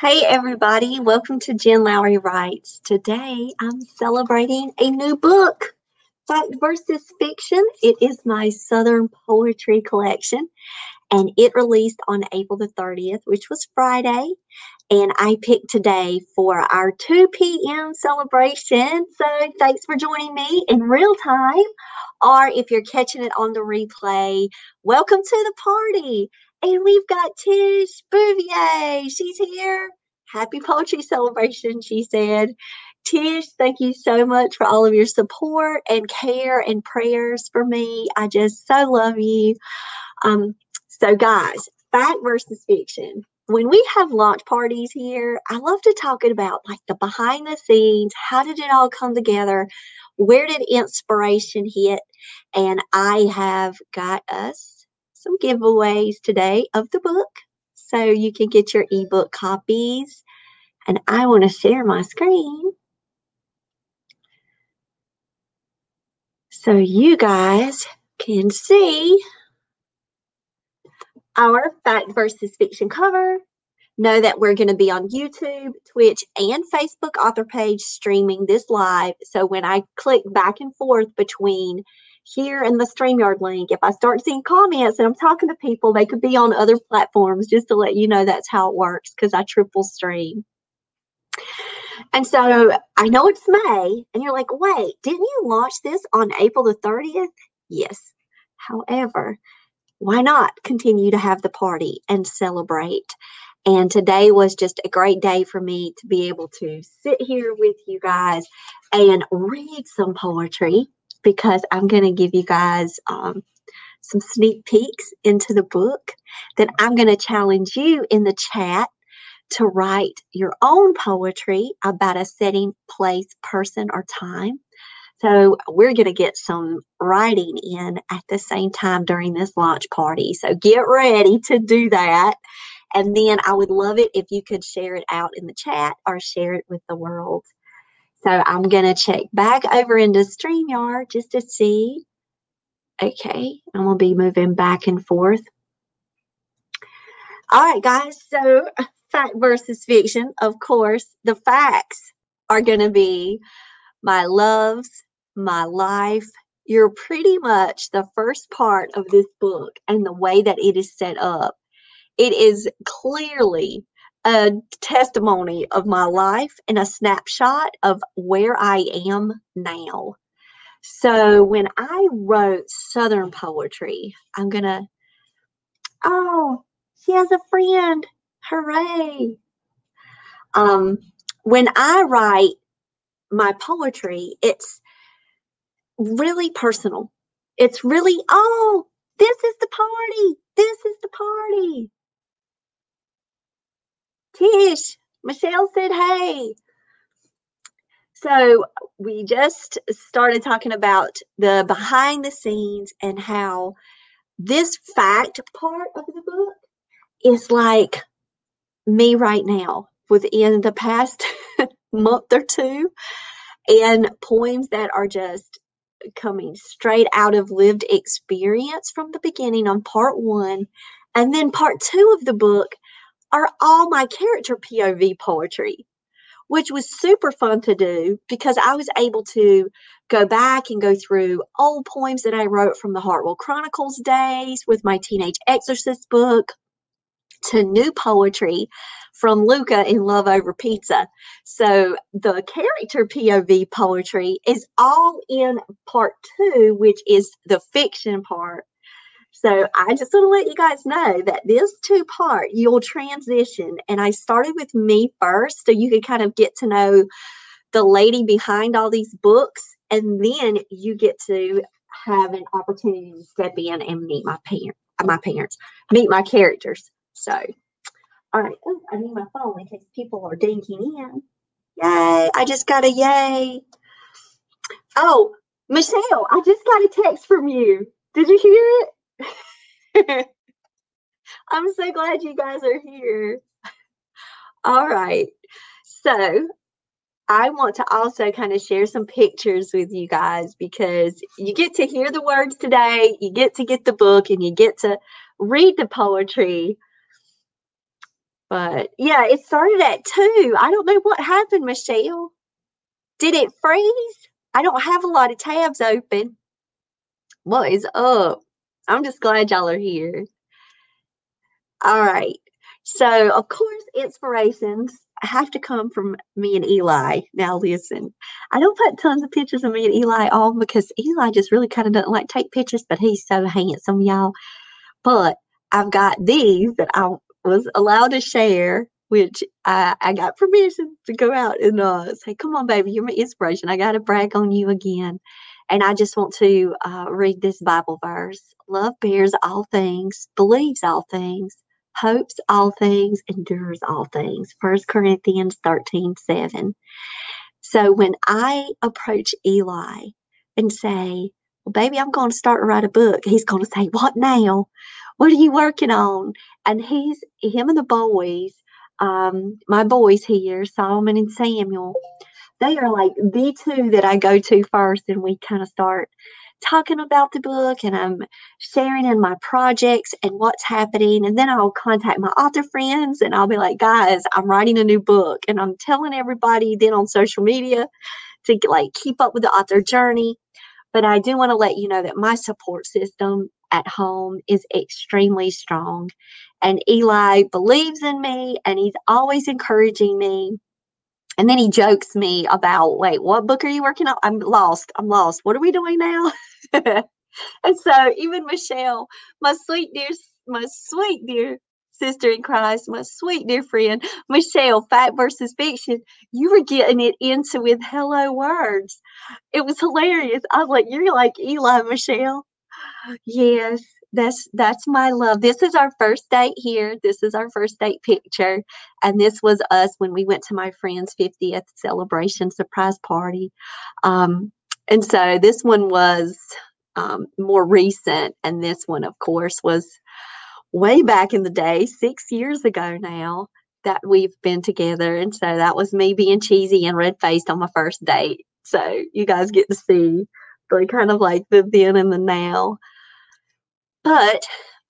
Hey everybody, welcome to Jen Lowry Writes. Today I'm celebrating a new book, Fact versus Fiction. It is my Southern poetry collection, and it released on April the 30th, which was Friday. And I picked today for our 2 p.m. celebration. So thanks for joining me in real time, or if you're catching it on the replay, welcome to the party. And we've got Tish Bouvier. She's here. Happy poetry celebration, she said. Tish, thank you so much for all of your support and care and prayers for me. I just so love you. So guys, Fact versus Fiction. When we have launch parties here, I love to talk about like the behind the scenes. How did it all come together? Where did inspiration hit? And I have got us some giveaways today of the book, so you can get your ebook copies. And I want to share my screen so you guys can see our Fact versus Fiction cover. Know that we're going to be on YouTube, Twitch, and Facebook author page streaming this live. So when I click back and forth between here in the StreamYard link, if I start seeing comments and I'm talking to people, they could be on other platforms, just to let you know that's how it works, because I triple stream. And so I know it's May, and you're like, wait, didn't you launch this on April the 30th? Yes. However, why not continue to have the party and celebrate? And today was just a great day for me to be able to sit here with you guys and read some poetry, because I'm going to give you guys some sneak peeks into the book. Then I'm going to challenge you in the chat to write your own poetry about a setting, place, person, or time. So we're going to get some writing in at the same time during this launch party. So get ready to do that. And then I would love it if you could share it out in the chat or share it with the world. So I'm going to check back over into StreamYard just to see. Okay, I'm going to be moving back and forth. All right, guys. So Fact versus Fiction, of course, the facts are going to be my loves, my life. You're pretty much the first part of this book and the way that it is set up. It is clearly a testimony of my life and a snapshot of where I am now. So when I wrote Southern poetry, I'm going to, oh, she has a friend. Hooray. When I write my poetry, it's really personal. It's really, oh, this is the party. This is the party. Tish, Michelle said, hey. So we just started talking about the behind the scenes and how this fact part of the book is like me right now within the past month or two. and poems that are just coming straight out of lived experience from the beginning on part one. And then part two of the book are all my character POV poetry, which was super fun to do because I was able to go back and go through old poems that I wrote from the Hartwell Chronicles days with my Teenage Exorcist book to new poetry from Luca in Love Over Pizza. So the character POV poetry is all in part two, which is the fiction part. So I just want to let you guys know that this two-part, you'll transition. And I started with me first, so you could kind of get to know the lady behind all these books. And then you get to have an opportunity to step in and meet meet my characters. So, all right. Oh, I need my phone in case people are dinking in. Yay. I just got a yay. Oh, Michelle, I just got a text from you. Did you hear it? I'm so glad you guys are here. All right. So I want to also kind of share some pictures with you guys because you get to hear the words today, you get to get the book, and you get to read the poetry. But yeah, it started at 2. I don't know what happened, Michelle. Did it freeze? I don't have a lot of tabs open. What is up? I'm just glad y'all are here. All right. So, of course, inspirations have to come from me and Eli. Now, listen, I don't put tons of pictures of me and Eli on because Eli just really kind of doesn't like take pictures, but he's so handsome, y'all. But I've got these that I was allowed to share, which I got permission to go out and say, come on, baby, you're my inspiration. I got to brag on you again. And I just want to read this Bible verse. Love bears all things, believes all things, hopes all things, endures all things. 1 Corinthians 13:7. So when I approach Eli and say, well, baby, I'm going to start to write a book. He's going to say, what now? What are you working on? And him and the boys, my boys here, Solomon and Samuel, they are like the two that I go to first, and we kind of start talking about the book, and I'm sharing in my projects and what's happening. And then I'll contact my author friends and I'll be like, guys, I'm writing a new book, and I'm telling everybody then on social media to like keep up with the author journey. But I do want to let you know that my support system at home is extremely strong, and Eli believes in me, and he's always encouraging me. And then he jokes me about, wait, what book are you working on? I'm lost. What are we doing now? And so even Michelle, my sweet dear sister in Christ, my sweet dear friend, Michelle, Fact versus Fiction, you were getting it into with Hello Words. It was hilarious. I was like, you're like Eli, Michelle. Yes. That's my love. This is our first date here. This is our first date picture. And this was us when we went to my friend's 50th celebration surprise party. And so this one was more recent. And this one, of course, was way back in the day, 6 years ago now that we've been together. And so that was me being cheesy and red-faced on my first date. So you guys get to see the kind of like the then and the now. But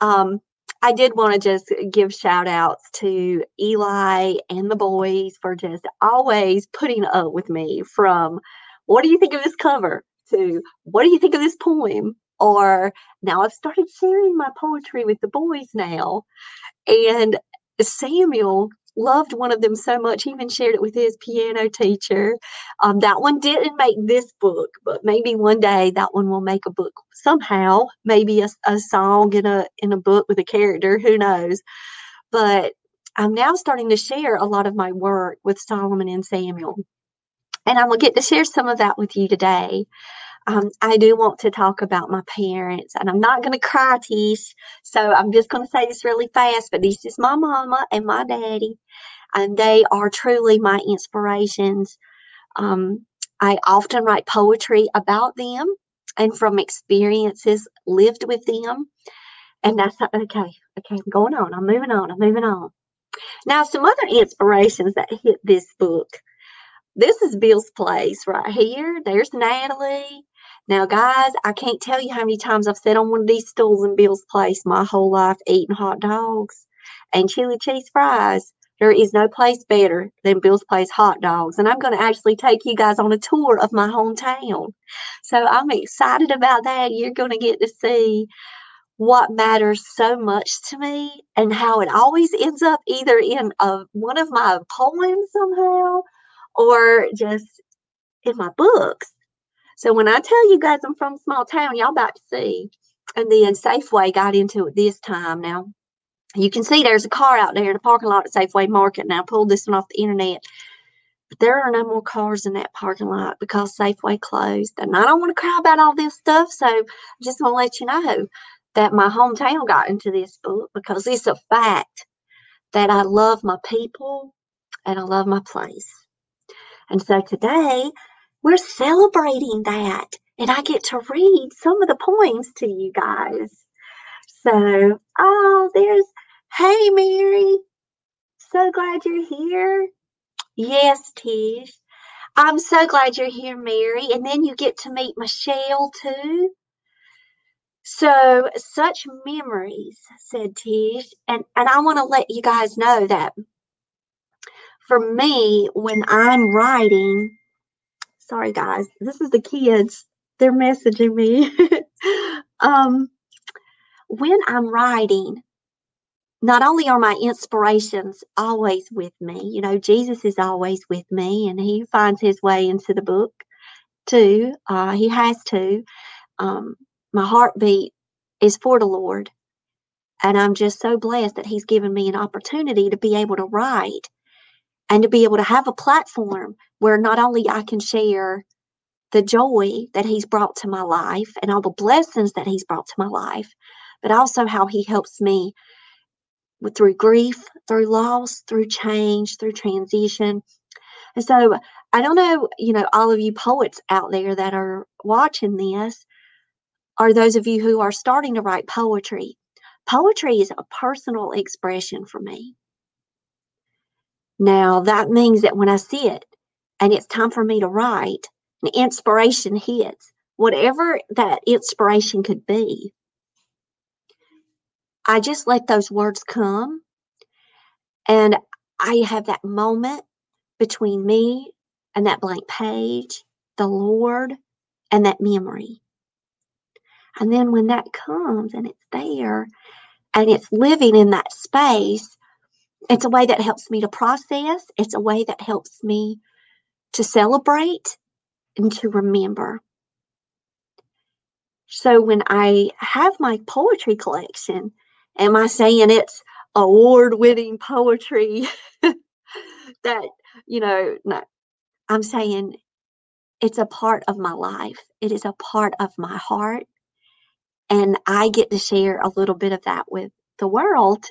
I did want to just give shout outs to Eli and the boys for just always putting up with me from what do you think of this cover to what do you think of this poem? Or now I've started sharing my poetry with the boys now. And Samuel loved one of them so much, he even shared it with his piano teacher. That one didn't make this book, but maybe one day that one will make a book somehow. Maybe a song in a book with a character, who knows. But I'm now starting to share a lot of my work with Solomon and Samuel. And I'm going to get to share some of that with you today. I do want to talk about my parents, and I'm not going to cry, Tish, so I'm just going to say this really fast, but this is my mama and my daddy, and they are truly my inspirations. I often write poetry about them and from experiences lived with them, and that's okay, I'm going on, I'm moving on. Now, some other inspirations that hit this book This is Bill's Place right here. There's Natalie. Now, guys, I can't tell you how many times I've sat on one of these stools in Bill's Place my whole life eating hot dogs and chili cheese fries. There is no place better than Bill's Place hot dogs. And I'm going to actually take you guys on a tour of my hometown. So I'm excited about that. You're going to get to see what matters so much to me and how it always ends up either in one of my poems somehow or just in my books. So when I tell you guys I'm from a small town, y'all about to see. And then Safeway got into it this time. Now, you can see there's a car out there in the parking lot at Safeway Market. Now, I pulled this one off the internet. But there are no more cars in that parking lot because Safeway closed. And I don't want to cry about all this stuff, so I just want to let you know that my hometown got into this book because it's a fact that I love my people and I love my place. And so today, we're celebrating that, and I get to read some of the poems to you guys. So, oh, there's, hey, Mary, so glad you're here. Yes, Tish, I'm so glad you're here, Mary. And then you get to meet Michelle, too. So, such memories, said Tish, and I want to let you guys know that for me, when I'm writing, sorry, guys. This is the kids. They're messaging me. When I'm writing, not only are my inspirations always with me, you know, Jesus is always with me, and he finds his way into the book, too. He has to. My heartbeat is for the Lord, and I'm just so blessed that he's given me an opportunity to be able to write and to be able to have a platform where not only I can share the joy that he's brought to my life and all the blessings that he's brought to my life, but also how he helps me with, through grief, through loss, through change, through transition. And so I don't know, you know, all of you poets out there that are watching this, or those of you who are starting to write poetry. Poetry is a personal expression for me. Now, that means that when I see it, and it's time for me to write, and inspiration hits, whatever that inspiration could be, I just let those words come, and I have that moment between me and that blank page, the Lord, and that memory. And then when that comes, and it's there, and it's living in that space, it's a way that helps me to process. It's a way that helps me to celebrate and to remember. So when I have my poetry collection, am I saying it's award-winning poetry that, you know, no. I'm saying it's a part of my life. It is a part of my heart. And I get to share a little bit of that with the world.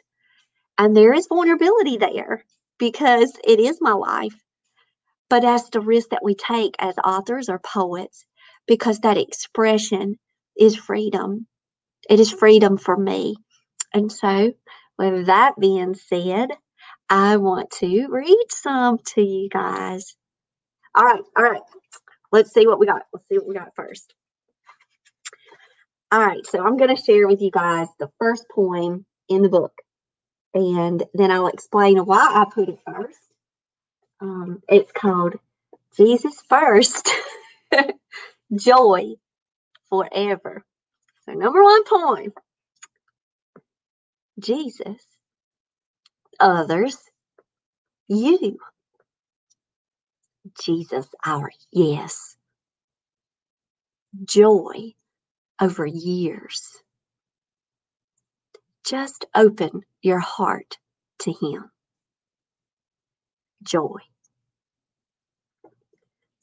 And there is vulnerability there because it is my life. But that's the risk that we take as authors or poets, because that expression is freedom. It is freedom for me. And so with that being said, I want to read some to you guys. All right. Let's see what we got. Let's see what we got first. All right. So I'm going to share with you guys the first poem in the book. And then I'll explain why I put it first. It's called Jesus First, Joy Forever. So number one poem, Jesus, others, you. Jesus, our yes. Joy over years. Just open your heart to him. Joy.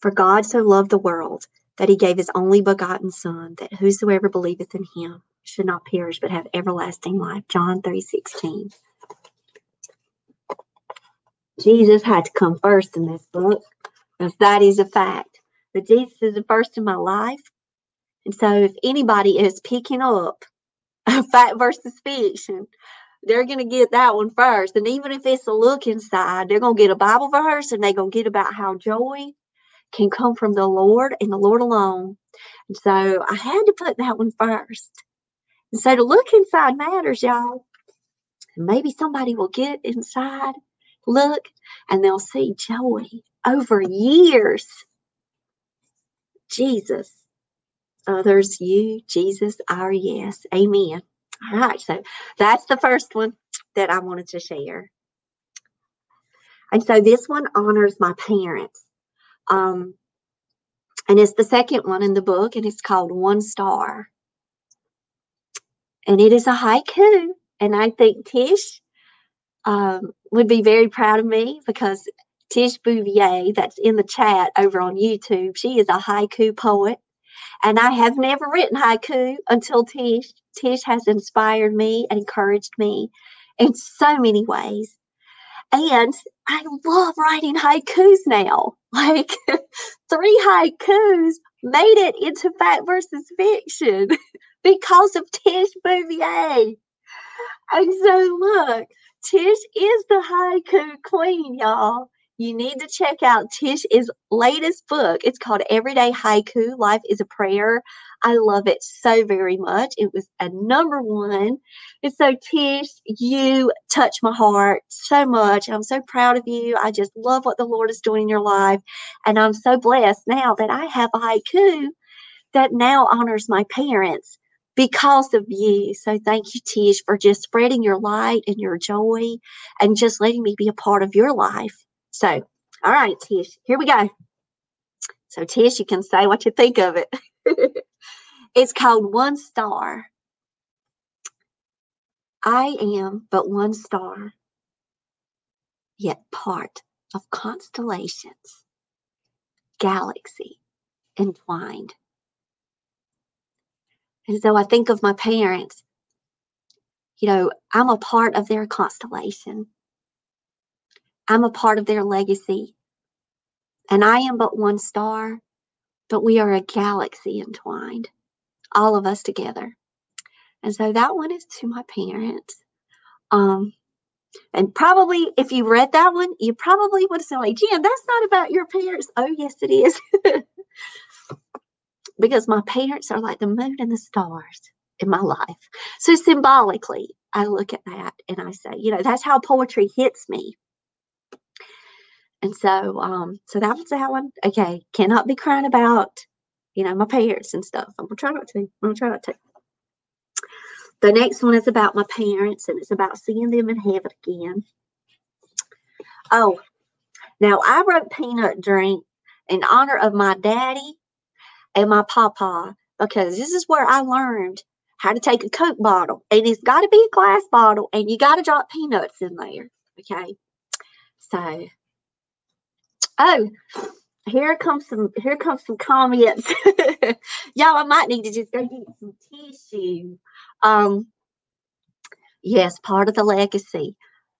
For God so loved the world that he gave his only begotten Son, that whosoever believeth in him should not perish but have everlasting life. John 3:16. Jesus had to come first in this book, because that is a fact. But Jesus is the first in my life. And so if anybody is picking up Fact versus Fiction, they're going to get that one first. And even if it's a look inside, they're going to get a Bible verse, and they're going to get about how joy can come from the Lord and the Lord alone. And so I had to put that one first. And so the look inside matters, y'all. Maybe somebody will get inside, look, and they'll see joy over years. Jesus, others, you, Jesus, our yes. Amen. All right, so that's the first one that I wanted to share. And so this one honors my parents. And it's the second one in the book, and it's called One Star. And it is a haiku. And I think Tish would be very proud of me, because Tish Bouvier, that's in the chat over on YouTube, she is a haiku poet. And I have never written haiku until Tish. Tish has inspired me and encouraged me in so many ways. And I love writing haikus now. Like, 3 haikus made it into Fact versus Fiction because of Tish Bouvier. And so, look, Tish is the haiku queen, y'all. You need to check out Tish's latest book. It's called Everyday Haiku, Life is a Prayer. I love it so very much. It was a #1. And so, Tish, you touch my heart so much. I'm so proud of you. I just love what the Lord is doing in your life. And I'm so blessed now that I have a haiku that now honors my parents because of you. So thank you, Tish, for just spreading your light and your joy and just letting me be a part of your life. So, all right, Tish, here we go. So, Tish, you can say what you think of it. It's called One Star. I am but one star, yet part of constellations, galaxy entwined. And so I think of my parents. You know, I'm a part of their constellation. I'm a part of their legacy, and I am but one star, but we are a galaxy entwined, all of us together. And so that one is to my parents. And probably if you read that one, you probably would say, like, Jen, that's not about your parents. Oh, yes, it is. Because my parents are like the moon and the stars in my life. So symbolically, I look at that and I say, you know, that's how poetry hits me. And so, so that one's that one. Okay, cannot be crying about, you know, my parents and stuff. I'm going to try not to. The next one is about my parents, and it's about seeing them in heaven again. Oh, now I wrote Peanut Drink in honor of my daddy and my papa, because this is where I learned how to take a Coke bottle. And it's got to be a glass bottle, and you got to drop peanuts in there. Okay, so... Oh, here comes some comments. Y'all, I might need to just go get some tissue. Yes, part of the legacy.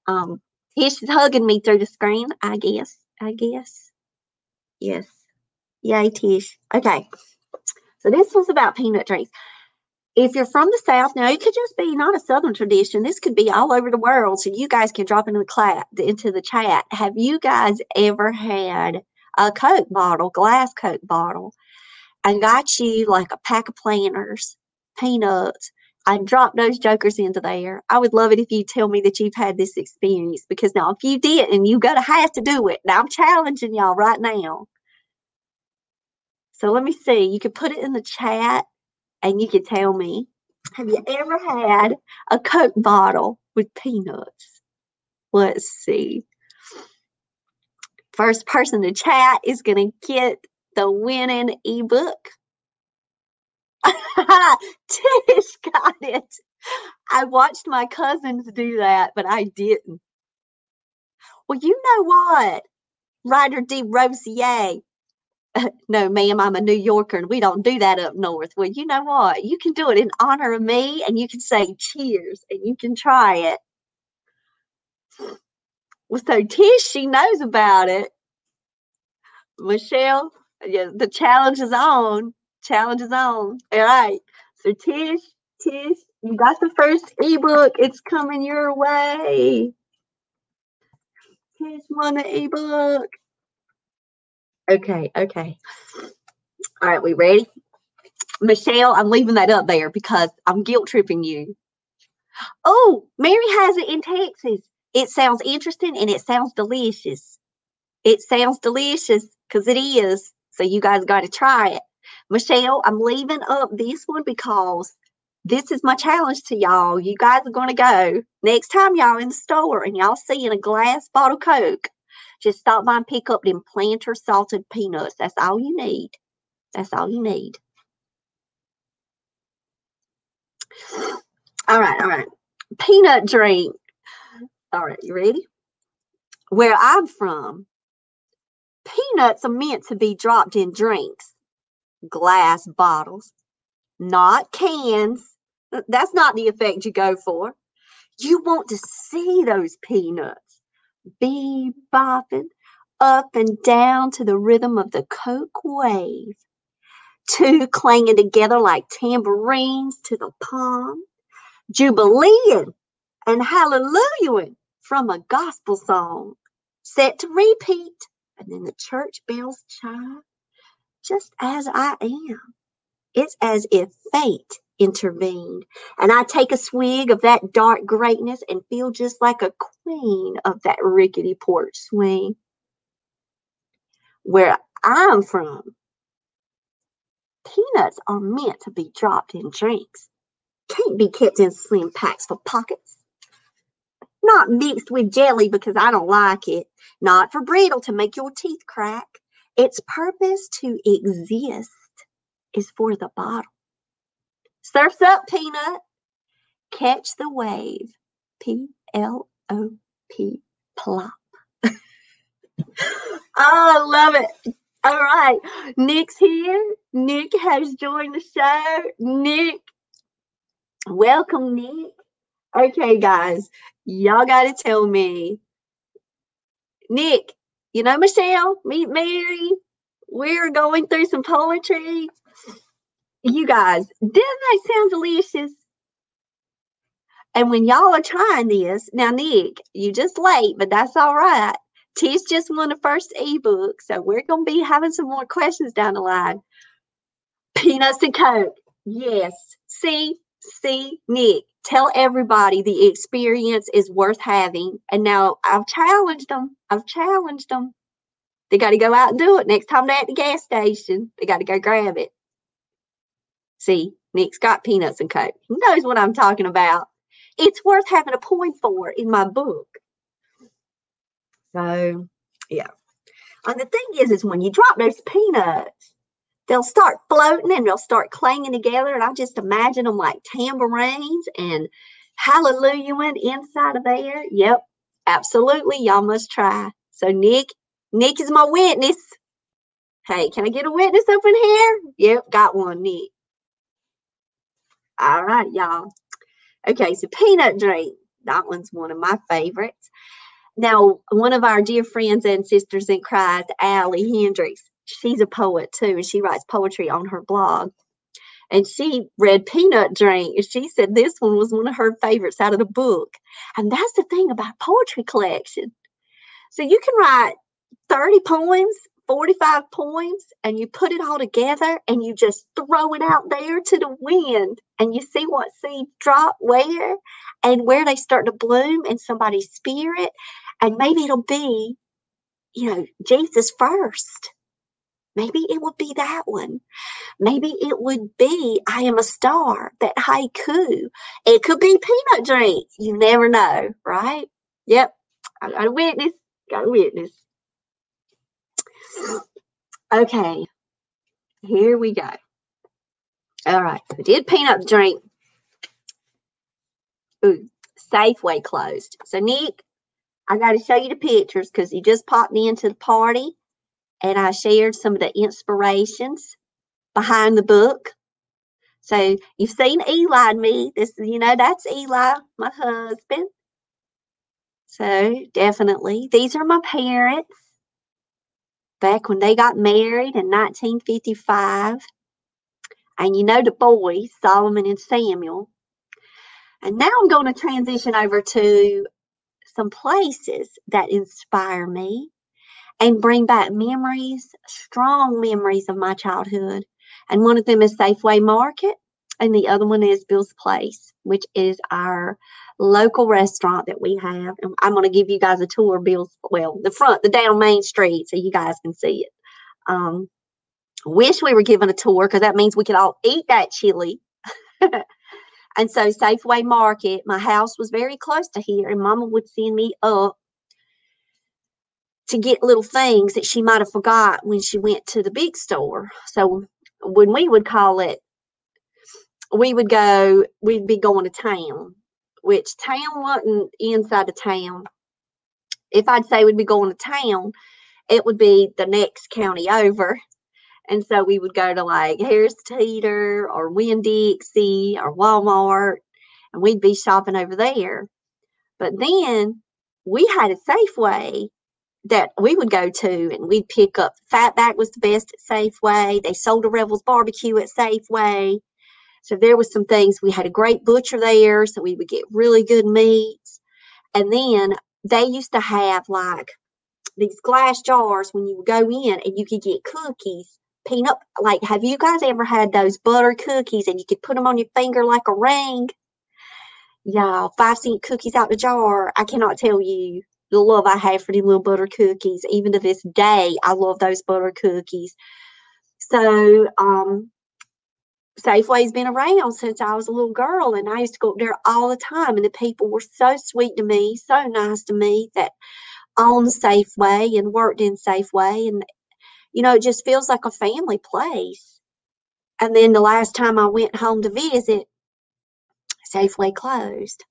Tish is hugging me through the screen, I guess. Yes. Yay, Tish. Okay. So this one's about peanut drinks. If you're from the South, now it could just be not a Southern tradition. This could be all over the world. So you guys can drop into the chat. Have you guys ever had a Coke bottle, glass Coke bottle, and got you like a pack of Planters, peanuts, and dropped those jokers into there? I would love it if you tell me that you've had this experience, because now if you didn't, you're going to have to do it. Now I'm challenging y'all right now. So let me see. You can put it in the chat. And you can tell me, have you ever had a Coke bottle with peanuts? Let's see. First person to chat is going to get the winning ebook. Tish got it. I watched my cousins do that, but I didn't. Well, you know what? Ryder D. Rosier. No, ma'am, I'm a New Yorker, and we don't do that up north. Well, you know what? You can do it in honor of me, and you can say cheers, and you can try it. Well, so Tish, she knows about it. Michelle, yeah, the challenge is on. All right. So Tish, You got the first ebook. It's coming your way. Here's one ebook. Okay, okay. All right, we ready? Michelle, I'm leaving that up there because I'm guilt tripping you. Oh, Mary has it in Texas. It sounds interesting and it sounds delicious. It sounds delicious because it is. So you guys got to try it. Michelle, I'm leaving up this one because this is my challenge to y'all. You guys are going to go next time y'all in the store and y'all seeing a glass bottle Coke. Just stop by and pick up them planter salted peanuts. That's all you need. That's all you need. All right, all right. Peanut drink. All right, you ready? Where I'm from, peanuts are meant to be dropped in drinks, glass bottles, not cans. That's not the effect you go for. You want to see those peanuts be bopping up and down to the rhythm of the Coke wave, two clanging together like tambourines to the palm, jubileeing and hallelujahing from a gospel song, set to repeat, and then the church bells chime, just as I am. It's as if fate intervened, and I take a swig of that dark greatness and feel just like a queen of that rickety porch swing. Where I'm from, peanuts are meant to be dropped in drinks, can't be kept in slim packs for pockets, not mixed with jelly because I don't like it, not for brittle to make your teeth crack. Its purpose to exist is for the bottle. Surf's up, peanut. Catch the wave. P-L-O-P. Plop. Oh, I love it. All right. Nick's here. Nick has joined the show. Nick. Welcome, Nick. Okay, guys. Y'all got to tell me. Nick, you know Michelle, meet Mary. We're going through some poetry. You guys, didn't that sound delicious? And when y'all are trying this, now Nick, you just late, but that's all right. Tish just won the first ebook, so we're going to be having some more questions down the line. Peanuts and Coke. Yes. See, Nick, tell everybody the experience is worth having. And now I've challenged them. They got to go out and do it. Next time they're at the gas station, they got to go grab it. See, Nick's got peanuts and Coke. He knows what I'm talking about. It's worth having a point for in my book. So, yeah. And the thing is when you drop those peanuts, they'll start floating and they'll start clanging together. And I just imagine them like tambourines and hallelujahing inside of there. Yep, absolutely. Y'all must try. So Nick is my witness. Hey, can I get a witness up in here? Yep, got one, Nick. All right, y'all. Okay, so peanut drink. That one's one of my favorites. Now, one of our dear friends and sisters in Christ, Allie Hendricks, she's a poet too, and she writes poetry on her blog. And she read Peanut Drink, and she said this one was one of her favorites out of the book. And that's the thing about poetry collection. So you can write 30 poems, 45 poems, and you put it all together, and you just throw it out there to the wind, and you see what seeds drop where, and where they start to bloom in somebody's spirit. And maybe it'll be, Jesus first. Maybe it would be that one. Maybe it would be I Am a Star, that haiku. It could be Peanut Drink. You never know, right? Yep. I got a witness. Okay. Here we go. All right. We did Peanut Drink. Ooh, Safeway closed. So, Nick, I got to show you the pictures because you just popped into the party. And I shared some of the inspirations behind the book. So you've seen Eli and me. This, that's Eli, my husband. So definitely. These are my parents. Back when they got married in 1955. And the boys, Solomon and Samuel. And now I'm going to transition over to some places that inspire me and bring back memories, strong memories of my childhood. And one of them is Safeway Market, and the other one is Bill's Place, which is our local restaurant that we have. And I'm going to give you guys a tour of Bill's, well, the front, the down Main Street, so you guys can see it. Wish we were given a tour, because that means we could all eat that chili. And so Safeway Market, my house was very close to here, and Mama would send me up to get little things that she might have forgot when she went to the big store. So when we would call it, we'd be going to town, which town wasn't inside of town. If I'd say we'd be going to town, it would be the next county over. And so we would go to like Harris Teeter or Winn-Dixie or Walmart, and we'd be shopping over there. But then we had a Safeway that we would go to, and we'd pick up. Fatback was the best at Safeway. They sold a Revel's barbecue at Safeway. So there was some things. We had a great butcher there, so we would get really good meats. And then they used to have like these glass jars when you would go in, and you could get cookies. Peanut, like, have you guys ever had those butter cookies and you could put them on your finger like a ring? Y'all, 5-cent cookies out the jar. I cannot tell you the love I have for them little butter cookies. Even to this day, I love those butter cookies. So, Safeway's been around since I was a little girl, and I used to go up there all the time, and the people were so sweet to me, so nice to me, that owned Safeway and worked in Safeway, and you know, it just feels like a family place. And then the last time I went home to visit, Safeway closed.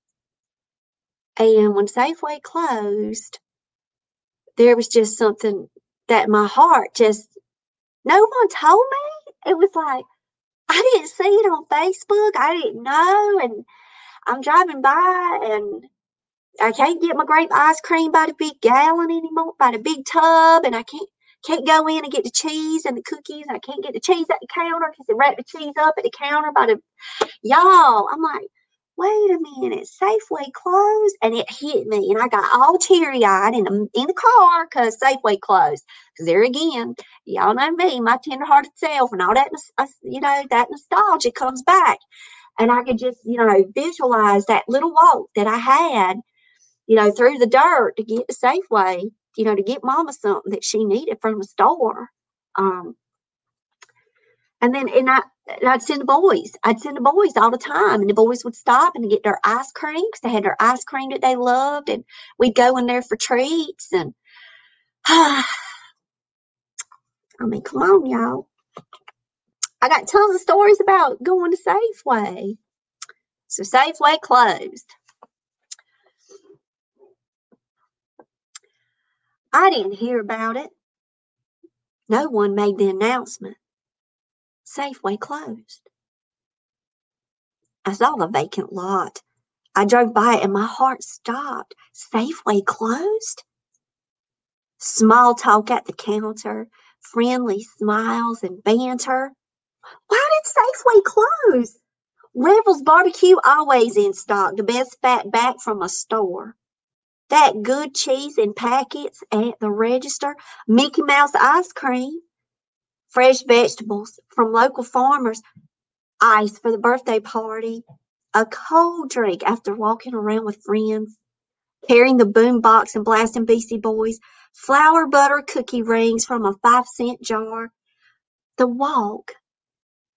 And when Safeway closed, there was just something that my heart just, no one told me. It was like, I didn't see it on Facebook. I didn't know. And I'm driving by, and I can't get my grape ice cream by the big gallon anymore, by the big tub, and I can't go in and get the cheese and the cookies. I can't get the cheese at the counter because they wrap the cheese up at the counter by the, y'all, I'm like, wait a minute, Safeway closed? And it hit me, and I got all teary-eyed in the car because Safeway closed. Because there again, y'all know me, my tender-hearted self and all that, you know, that nostalgia comes back. And I could just, you know, visualize that little walk that I had, you know, through the dirt to get to Safeway, you know, to get Mama something that she needed from the store. And I'd send the boys. I'd send the boys all the time, and the boys would stop and get their ice cream because they had their ice cream that they loved, and we'd go in there for treats. And I mean, come on, y'all. I got tons of stories about going to Safeway. So Safeway closed. I didn't hear about it. No one made the announcement. Safeway closed. I saw the vacant lot. I drove by it, and my heart stopped. Safeway closed? Small talk at the counter, friendly smiles and banter. Why did Safeway close? Revel's barbecue always in stock, the best fat back from a store. That good cheese in packets at the register, Mickey Mouse ice cream, fresh vegetables from local farmers, ice for the birthday party, a cold drink after walking around with friends, carrying the boom box and blasting Beastie Boys, flour butter cookie rings from a 5-cent jar, the walk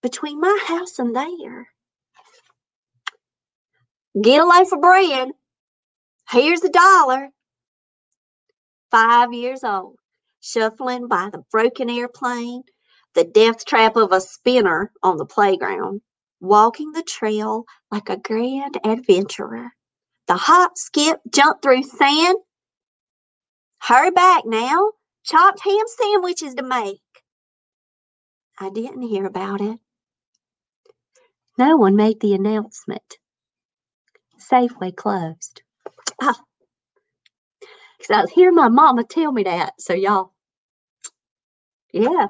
between my house and there. Get a loaf of bread. Here's $1. 5 years old, shuffling by the broken airplane, the death trap of a spinner on the playground, walking the trail like a grand adventurer. The hop, skip, jump through sand. Hurry back now. Chopped ham sandwiches to make. I didn't hear about it. No one made the announcement. Safeway closed. Because I was hearing my mama tell me that. So, y'all, yeah,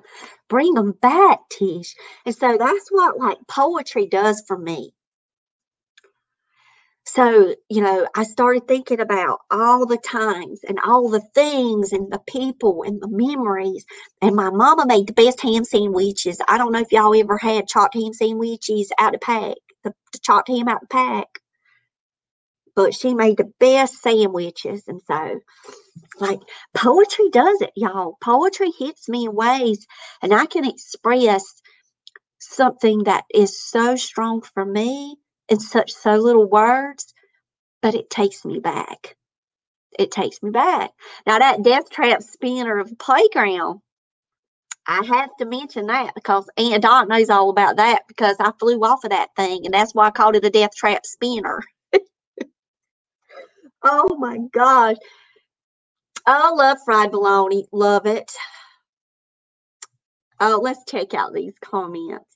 bring them back, Tish. And so that's what, like, poetry does for me. So, you know, I started thinking about all the times and all the things and the people and the memories. And my mama made the best ham sandwiches. I don't know if y'all ever had chopped ham sandwiches out of the pack, the chopped ham out of the pack. But she made the best sandwiches. And so, like, poetry does it, y'all. Poetry hits me in ways, and I can express something that is so strong for me in so little words, but it takes me back. It takes me back. Now, that death trap spinner of the playground, I have to mention that, because Aunt Dot knows all about that, because I flew off of that thing, and that's why I called it a death trap spinner. Oh, my gosh. I love fried bologna. Love it. Oh, let's check out these comments.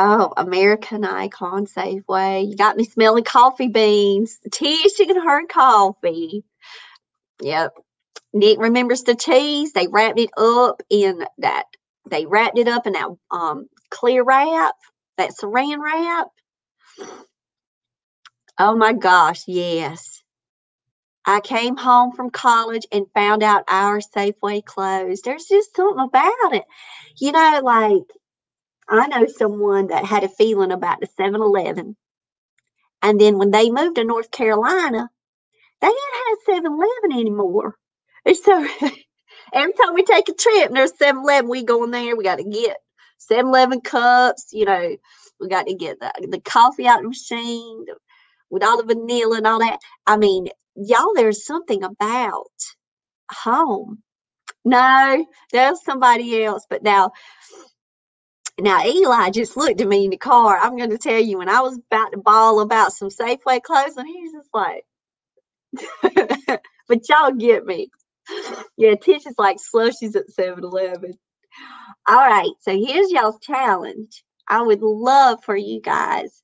Oh, American Icon, Safeway. You got me smelling coffee beans. Tish and her coffee. Yep. Nick remembers the cheese. They wrapped it up in that. They wrapped it up in that clear wrap, that saran wrap. Oh my gosh, yes. I came home from college and found out our Safeway closed. There's just something about it. You know, like, I know someone that had a feeling about the 7-Eleven. And then when they moved to North Carolina, they didn't have 7-Eleven anymore. And so every time we take a trip and there's 7-Eleven, we go in there, we got to get 7-Eleven cups, you know, we got to get the coffee out of the machine with all the vanilla and all that. I mean, y'all, there's something about home. No, there's somebody else, but now... Now, Eli just looked at me in the car. I'm going to tell you, when I was about to bawl about some Safeway closing, he was just like, but y'all get me. Yeah, Tish is like slushies at 7-Eleven. All right, so here's y'all's challenge. I would love for you guys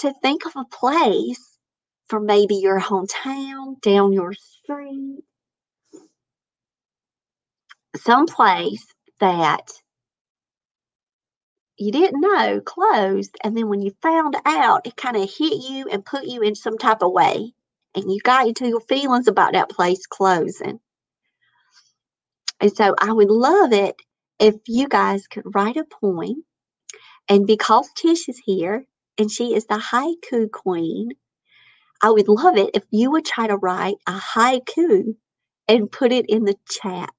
to think of a place from maybe your hometown, down your street, someplace that you didn't know closed, and then when you found out, it kind of hit you and put you in some type of way, and you got into your feelings about that place closing. And so I would love it if you guys could write a poem, and because Tish is here and she is the haiku queen, I would love it if you would try to write a haiku and put it in the chat.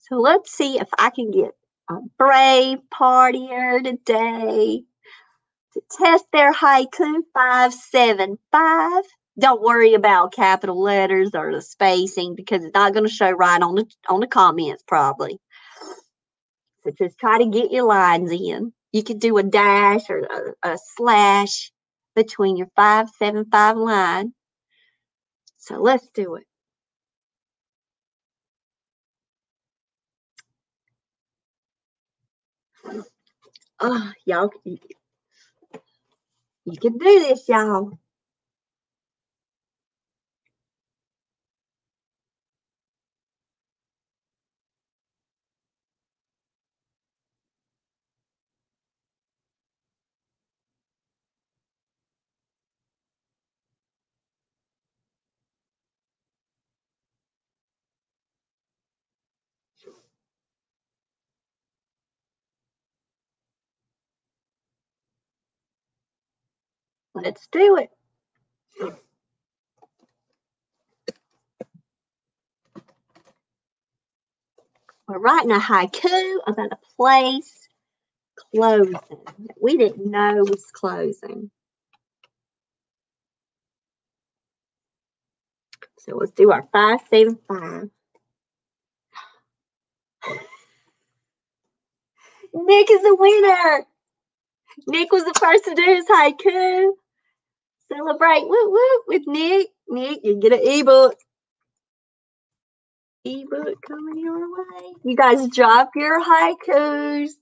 So let's see if I can get a brave partier today to test their haiku. 575. Don't worry about capital letters or the spacing, because it's not going to show right on the comments probably. So just try to get your lines in. You could do a dash or a slash between your 575 line. So let's do it. Oh, y'all, you can do this, y'all. Let's do it. We're writing a haiku about a place closing that we didn't know was closing. So let's do our 575. Nick is the winner. Nick was the first to do his haiku. Celebrate whoop whoop with Nick. Nick, you get an ebook. Ebook coming your way. You guys drop your haikus.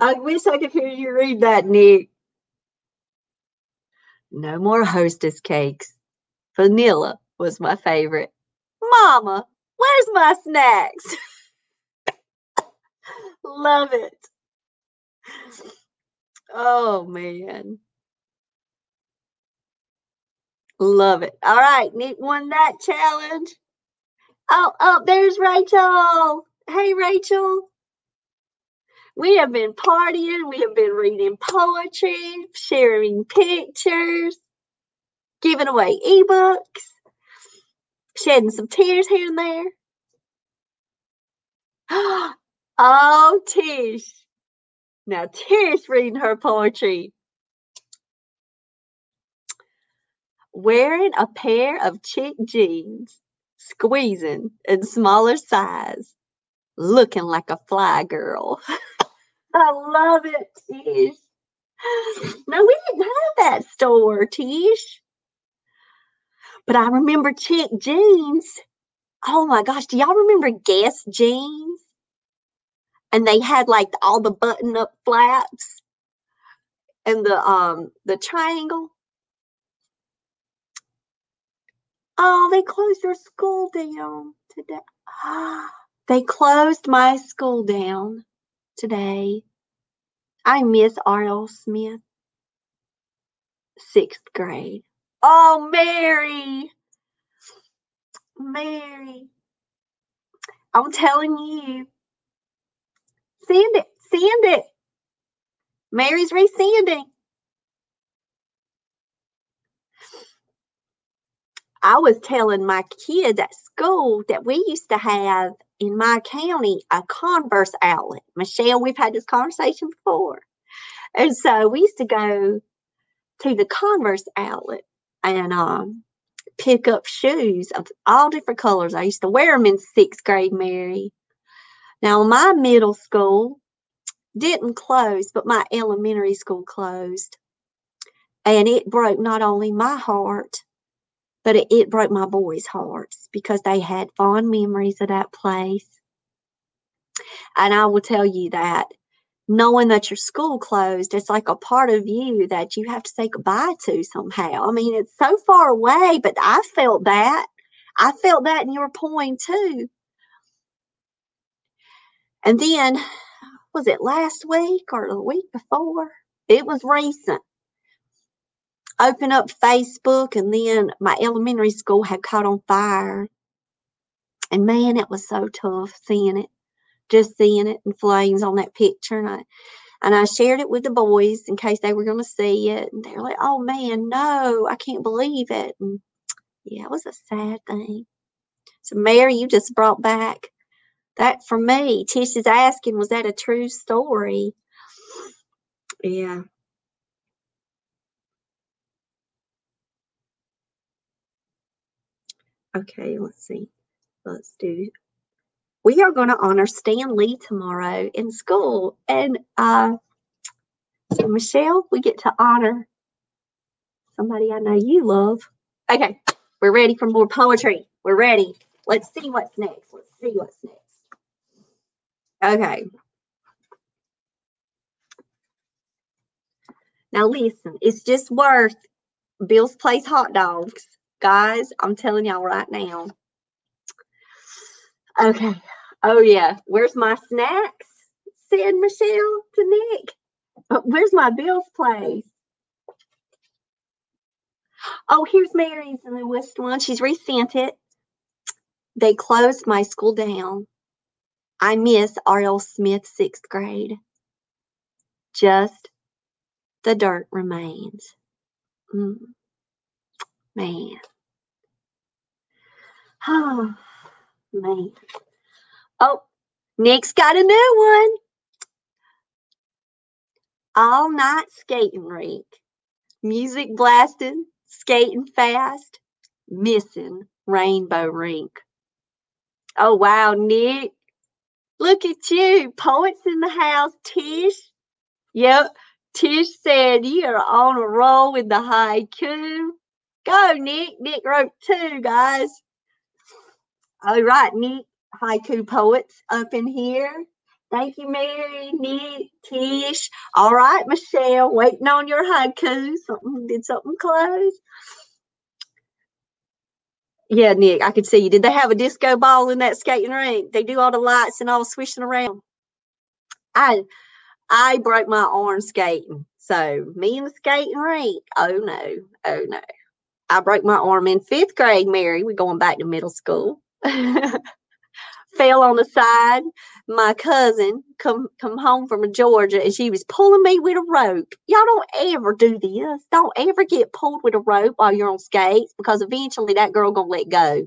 I wish I could hear you read that, Nick. No more hostess cakes. Vanilla was my favorite. Mama, where's my snacks? Love it. Oh, man. Love it. All right. Neat won that challenge. Oh, there's Rachel. Hey, Rachel. We have been partying. We have been reading poetry, sharing pictures, giving away ebooks, shedding some tears here and there. Oh, Tish. Now, Tish reading her poetry. Wearing a pair of chick jeans, squeezing in smaller size, looking like a fly girl. I love it, Tish. No, we didn't have that store, Tish. But I remember chick jeans. Oh, my gosh. Do y'all remember Guess jeans? And they had like all the button up flaps and the triangle. Oh, they closed your school down today. They closed my school down today. I miss R.L. Smith. 6th grade. Oh, Mary. Mary. I'm telling you. Send it. Send it. Mary's resending. I was telling my kids at school that we used to have in my county a Converse outlet. Michelle, we've had this conversation before. And so we used to go to the Converse outlet and pick up shoes of all different colors. I used to wear them in 6th grade, Mary. Now, my middle school didn't close, but my elementary school closed. And it broke not only my heart, but it broke my boys' hearts because they had fond memories of that place. And I will tell you that knowing that your school closed, it's like a part of you that you have to say goodbye to somehow. I mean, it's so far away, but I felt that. I felt that in your poem, too. And then, was it last week or the week before? It was recent. Open up Facebook, and then my elementary school had caught on fire. And, man, it was so tough seeing it, just seeing it in flames on that picture. And I shared it with the boys in case they were going to see it. And they were like, oh, man, no, I can't believe it. And, yeah, it was a sad thing. So, Mary, you just brought back. That for me, Tish is asking, was that a true story? Yeah. Okay, let's see. Let's do. We are going to honor Stan Lee tomorrow in school. And so Michelle, we get to honor somebody I know you love. Okay, we're ready for more poetry. We're ready. Let's see what's next. Let's see what's next. Okay. Now listen, it's just worth Bill's Place hot dogs. Guys, I'm telling y'all right now. Okay. Oh, yeah. Where's my snacks? Said Michelle to Nick. Where's my Bill's Place? Oh, here's Mary's in the West one. She's resent it. They closed my school down. I miss R.L. Smith, 6th grade. Just the dirt remains. Man. Oh, man. Oh, Nick's got a new one. All night skating rink. Music blasting, skating fast, missing rainbow rink. Oh, wow, Nick. Look at you, poets in the house, Tish. Yep, Tish said you are on a roll with the haiku. Go, Nick. Nick wrote two, guys. All right, Nick, haiku poets up in here. Thank you, Mary, Nick, Tish. All right, Michelle, waiting on your haiku. Did something close? Yeah, Nick, I could see you. Did they have a disco ball in that skating rink? They do all the lights and all swishing around. I broke my arm skating. So me and the skating rink. Oh no. Oh no. I broke my arm in 5th grade, Mary. We're going back to middle school. Fell on the side. My cousin come home from Georgia, and she was pulling me with a rope. Y'all don't ever do this. Don't ever get pulled with a rope while you're on skates, because eventually that girl gonna let go.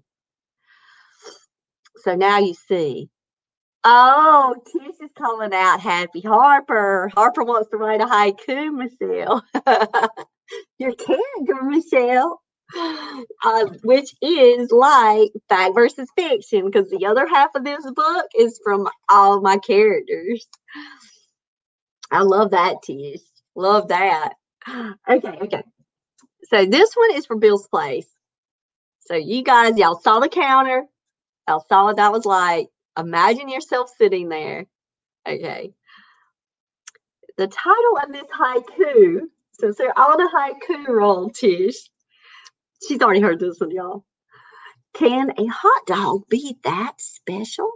So now you see. Oh, Tish is calling out Happy Harper. Harper wants to write a haiku, Michelle. Your character, Michelle. Which is like Fact versus Fiction, because the other half of this book is from all my characters. I love that, Tish. Love that. Okay, okay. So this one is from Bill's Place. So you guys, y'all saw the counter. Y'all saw what that was like. Imagine yourself sitting there. Okay. The title of this haiku, since they're all the haiku roll, Tish. She's already heard this one, y'all. Can a hot dog be that special?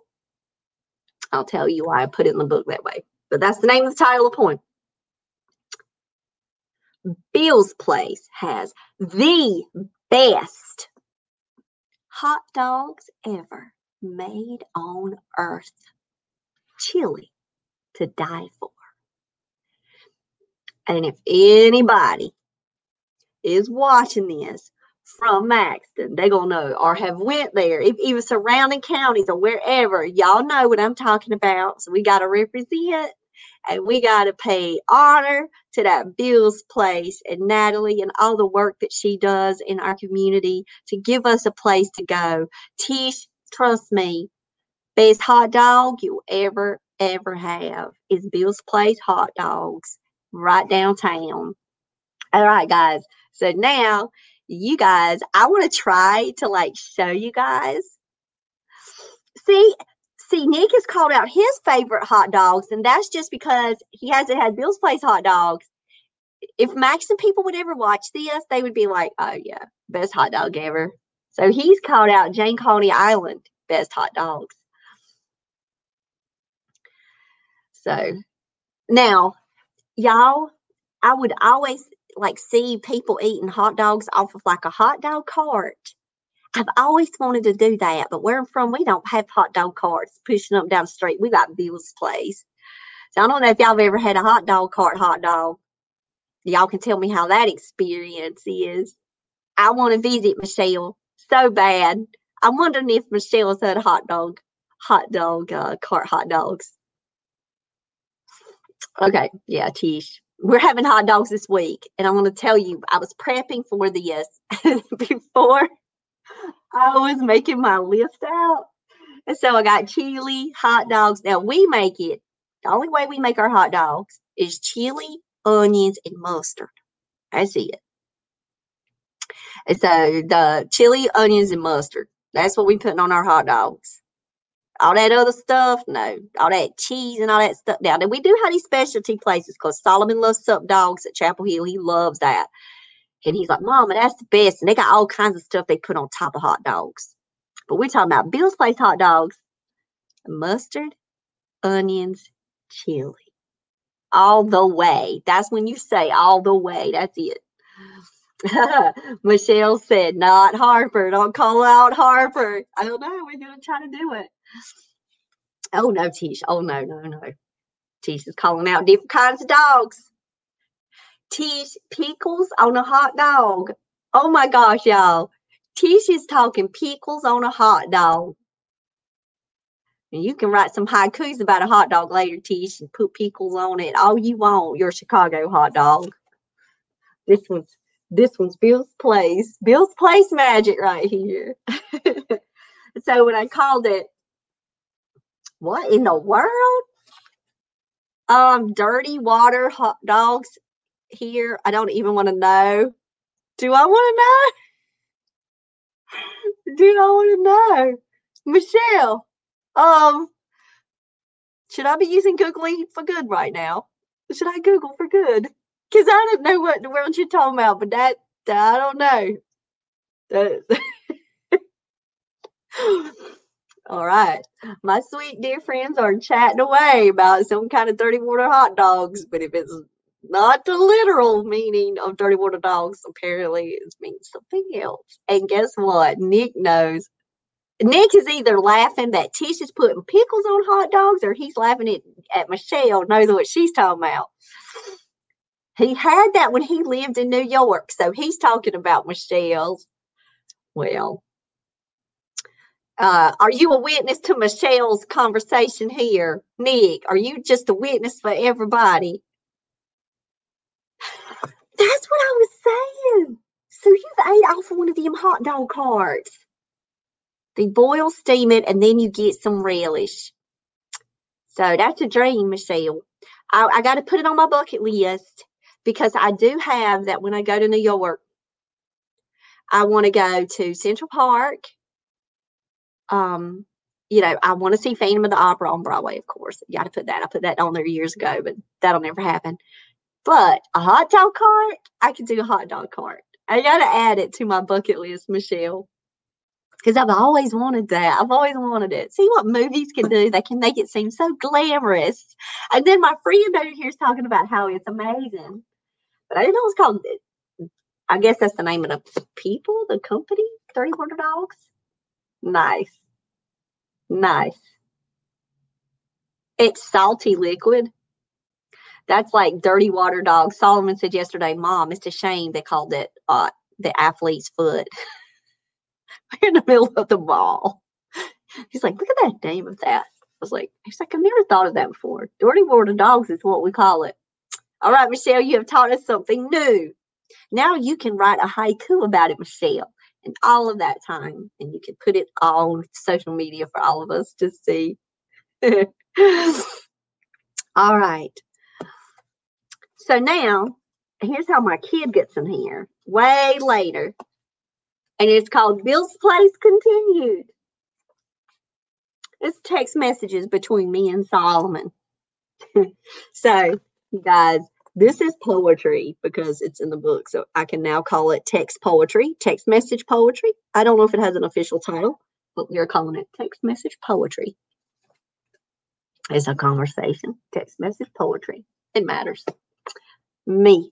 I'll tell you why I put it in the book that way. But that's the name of the title of the poem. Bill's Place has the best hot dogs ever made on earth. Chili to die for. And if anybody is watching this from Maxton, they're going to know, or have went there, if even surrounding counties or wherever, y'all know what I'm talking about. So we got to represent, and we got to pay honor to that Bill's Place and Natalie and all the work that she does in our community to give us a place to go. Tish, trust me, best hot dog you ever have is Bill's Place hot dogs right downtown. All right, guys. So now, you guys, I want to try to, like, show you guys. See, Nick has called out his favorite hot dogs, and that's just because he hasn't had Bill's Place hot dogs. If Max and people would ever watch this, they would be like, oh, yeah, best hot dog ever. So he's called out Jane Coney Island, best hot dogs. So now, y'all, I would always, like, see people eating hot dogs off of like a hot dog cart. I've always wanted to do that, but where I'm from, we don't have hot dog carts pushing up down the street. We got Bill's Place. So I don't know if y'all have ever had a hot dog cart hot dog. Y'all can tell me how that experience is. I want to visit Michelle so bad. I'm wondering if Michelle's had hot dog cart hot dogs. Okay, yeah, Tish. We're having hot dogs this week, and I want to tell you, I was prepping for this before I was making my list out. And so I got chili, hot dogs. Now, we make it, the only way we make our hot dogs is chili, onions, and mustard. That's it. And so the chili, onions, and mustard, that's what we're putting on our hot dogs. All that other stuff, no. All that cheese and all that stuff. Now, we do have these specialty places because Solomon loves Sup Dogs at Chapel Hill. He loves that. And he's like, Mama, that's the best. And they got all kinds of stuff they put on top of hot dogs. But we're talking about Bill's Place hot dogs, mustard, onions, chili. All the way. That's when you say all the way. That's it. Michelle said, not Harper. Don't call out Harper. I don't know. We're going to try to do it. Oh no, Tish. Oh no, no, no. Tish is calling out different kinds of dogs. Tish, pickles on a hot dog. Oh my gosh, y'all. Tish is talking pickles on a hot dog. And you can write some haikus about a hot dog later, Tish, and put pickles on it all you want. Your Chicago hot dog. This one's Bill's Place. Bill's Place magic right here. So when I called it, what in the world? Dirty water hot dogs here. I don't even want to know. Do I want to know? Do I want to know? Michelle, should I be using Googling for good right now? Should I Google for good? Because I don't know what in the world you're talking about, but that, I don't know. All right. My sweet dear friends are chatting away about some kind of dirty water hot dogs, but if it's not the literal meaning of dirty water dogs, apparently it means something else. And guess what? Nick knows. Nick is either laughing that Tish is putting pickles on hot dogs, or he's laughing at Michelle, knows what she's talking about. He had that when he lived in New York, so he's talking about Michelle's. Well, are you a witness to Michelle's conversation here, Nick? Are you just a witness for everybody? That's what I was saying. So you've ate off one of them hot dog hearts. They boil, steam it, and then you get some relish. So that's a dream, Michelle. I got to put it on my bucket list, because I do have that when I go to New York. I want to go to Central Park. You know, I want to see Phantom of the Opera on Broadway, of course. You got to put that. I put that on there years ago, but that'll never happen. But a hot dog cart, I can do a hot dog cart. I got to add it to my bucket list, Michelle, because I've always wanted that. I've always wanted it. See what movies can do. They can make it seem so glamorous. And then my friend over here is talking about how it's amazing. But I didn't know it's called, I guess that's the name of the people, the company, Dirty Water Dogs. Nice. Nice. It's salty liquid. That's like dirty water dogs. Solomon said yesterday, Mom, it's a shame they called it the athlete's foot. We're in the middle of the mall. He's like, look at that name of that. I was like, I've never thought of that before. Dirty water dogs is what we call it. All right, Michelle, you have taught us something new. Now you can write a haiku about it, Michelle, and all of that time. And you can put it on social media for all of us to see. All right. So now, here's how my kid gets in here. Way later. And it's called Bill's Place Continued. It's text messages between me and Solomon. So, you guys, this is poetry because it's in the book. So I can now call it text poetry, text message poetry. I don't know if it has an official title, but we're calling it text message poetry. It's a conversation, text message poetry. It matters. Me.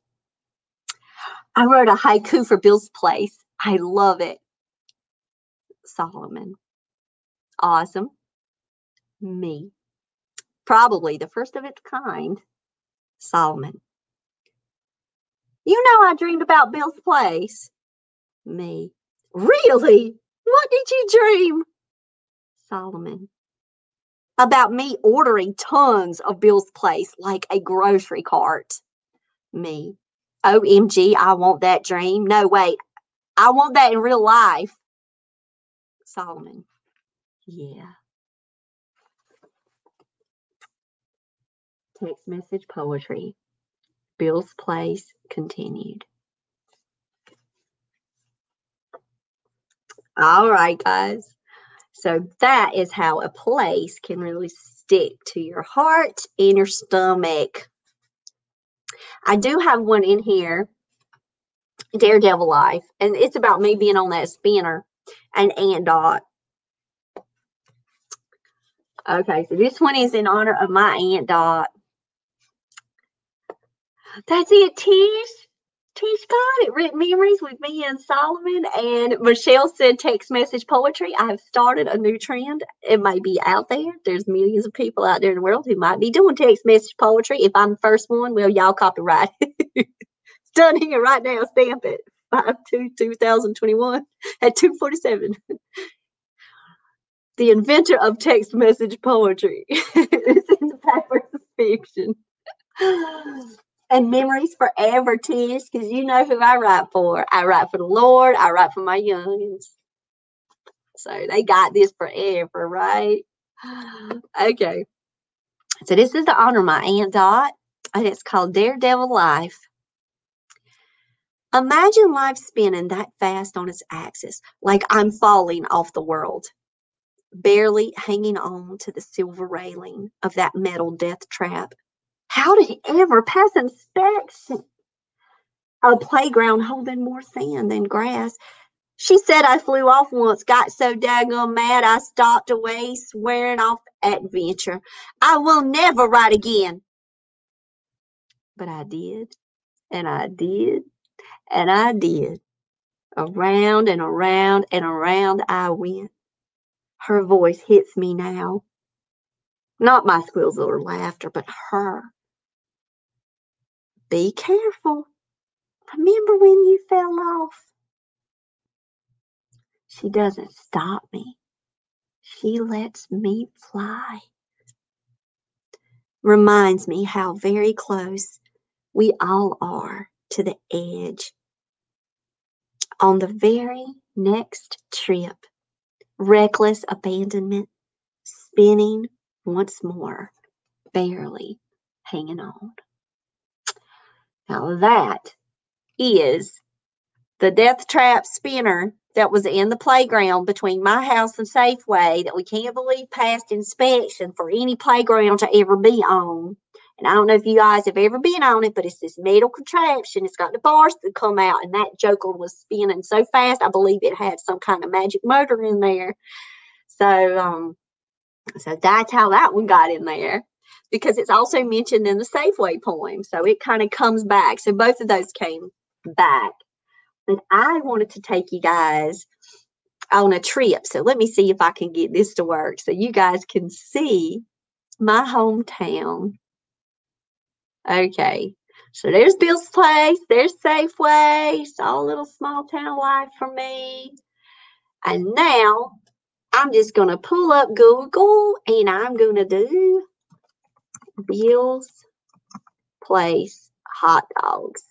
I wrote a haiku for Bill's Place. I love it. Solomon. Awesome. Me. Probably the first of its kind. Solomon. You know I dreamed about Bill's Place. Me. Really? What did you dream? Solomon. About me ordering tons of Bill's Place like a grocery cart. Me. OMG, I want that dream. No, wait. I want that in real life. Solomon. Yeah. Text message poetry. Bill's Place continued. All right, guys. So that is how a place can really stick to your heart and your stomach. I do have one in here. Daredevil Life, and it's about me being on that spinner and Aunt Dot. Okay, so this one is in honor of my Aunt Dot. That's it, Tish. Tish got it. Written memories with me and Solomon. And Michelle said text message poetry. I have started a new trend. It might be out there. There's millions of people out there in the world who might be doing text message poetry. If I'm the first one, well, y'all copyright. Done here right now. Stamp it. 5/2/2021 at 2:47. The inventor of text message poetry. It's in the Fact versus Fiction. And memories forever, Tish, because you know who I write for. I write for the Lord. I write for my youngins. So they got this forever, right? Okay. So this is to honor my Aunt Dot, and it's called Daredevil Life. Imagine life spinning that fast on its axis, like I'm falling off the world, barely hanging on to the silver railing of that metal death trap. How did it ever pass inspection? A playground holding more sand than grass, She said I flew off once, got so daggone mad I stopped away, swearing off adventure. I will never write again. But I did, and I did, and I did. Around and around and around I went. Her voice hits me now. Not my squeals or laughter, but her. Be careful. Remember when you fell off? She doesn't stop me. She lets me fly. Reminds me how very close we all are to the edge. On the very next trip, reckless abandonment, spinning once more, barely hanging on. Now that is the death trap spinner that was in the playground between my house and Safeway that we can't believe passed inspection for any playground to ever be on. And I don't know if you guys have ever been on it, but it's this metal contraption. It's got the bars that come out, and that joker was spinning so fast, I believe it had some kind of magic motor in there. So, so that's how that one got in there, because it's also mentioned in the Safeway poem. So it kind of comes back. So both of those came back. And I wanted to take you guys on a trip. So let me see if I can get this to work so you guys can see my hometown. Okay, so there's Bill's Place. There's Safeway. It's all a little small town life for me. And now I'm just going to pull up Google and I'm going to do Bill's Place hot dogs.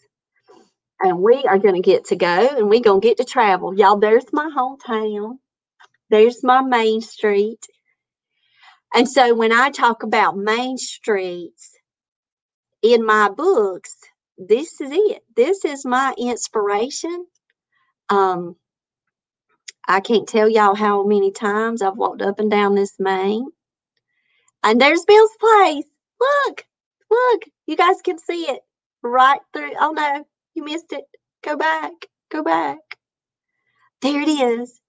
And we are going to get to go, and we're going to get to travel. Y'all, there's my hometown. There's my main street. And so when I talk about main streets in my books, this is it. This is my inspiration. I can't tell y'all how many times I've walked up and down this main. And there's Bill's Place. Look, look. You guys can see it right through. Oh, no. You missed it. Go back. Go back. There it is.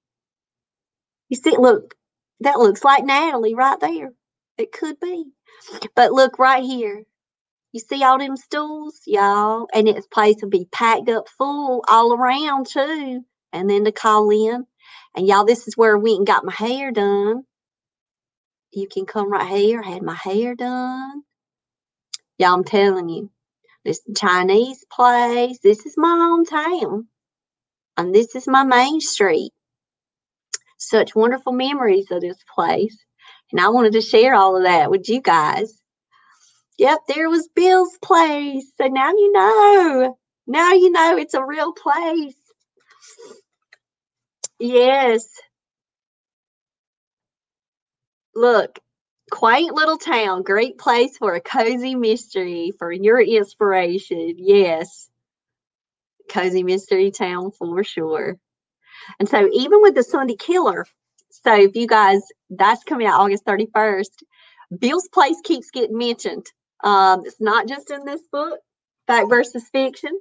You see, look, that looks like Natalie right there. It could be. But look right here. You see all them stools, y'all? And its place will be packed up full all around, too. And then to call in. And, y'all, this is where I went and got my hair done. You can come right here. I had my hair done. Y'all, I'm telling you. This Chinese place. This is my hometown. And this is my main street. Such wonderful memories of this place. And I wanted to share all of that with you guys. Yep, there was Bill's Place. So now you know. Now you know it's a real place. Yes. Look. Quaint little town, great place for a cozy mystery, for your inspiration. Yes, cozy mystery town for sure. And so even with the Sunday Killer, so if you guys, that's coming out August 31st, Bill's Place keeps getting mentioned. It's not just in this book, Fact versus Fiction.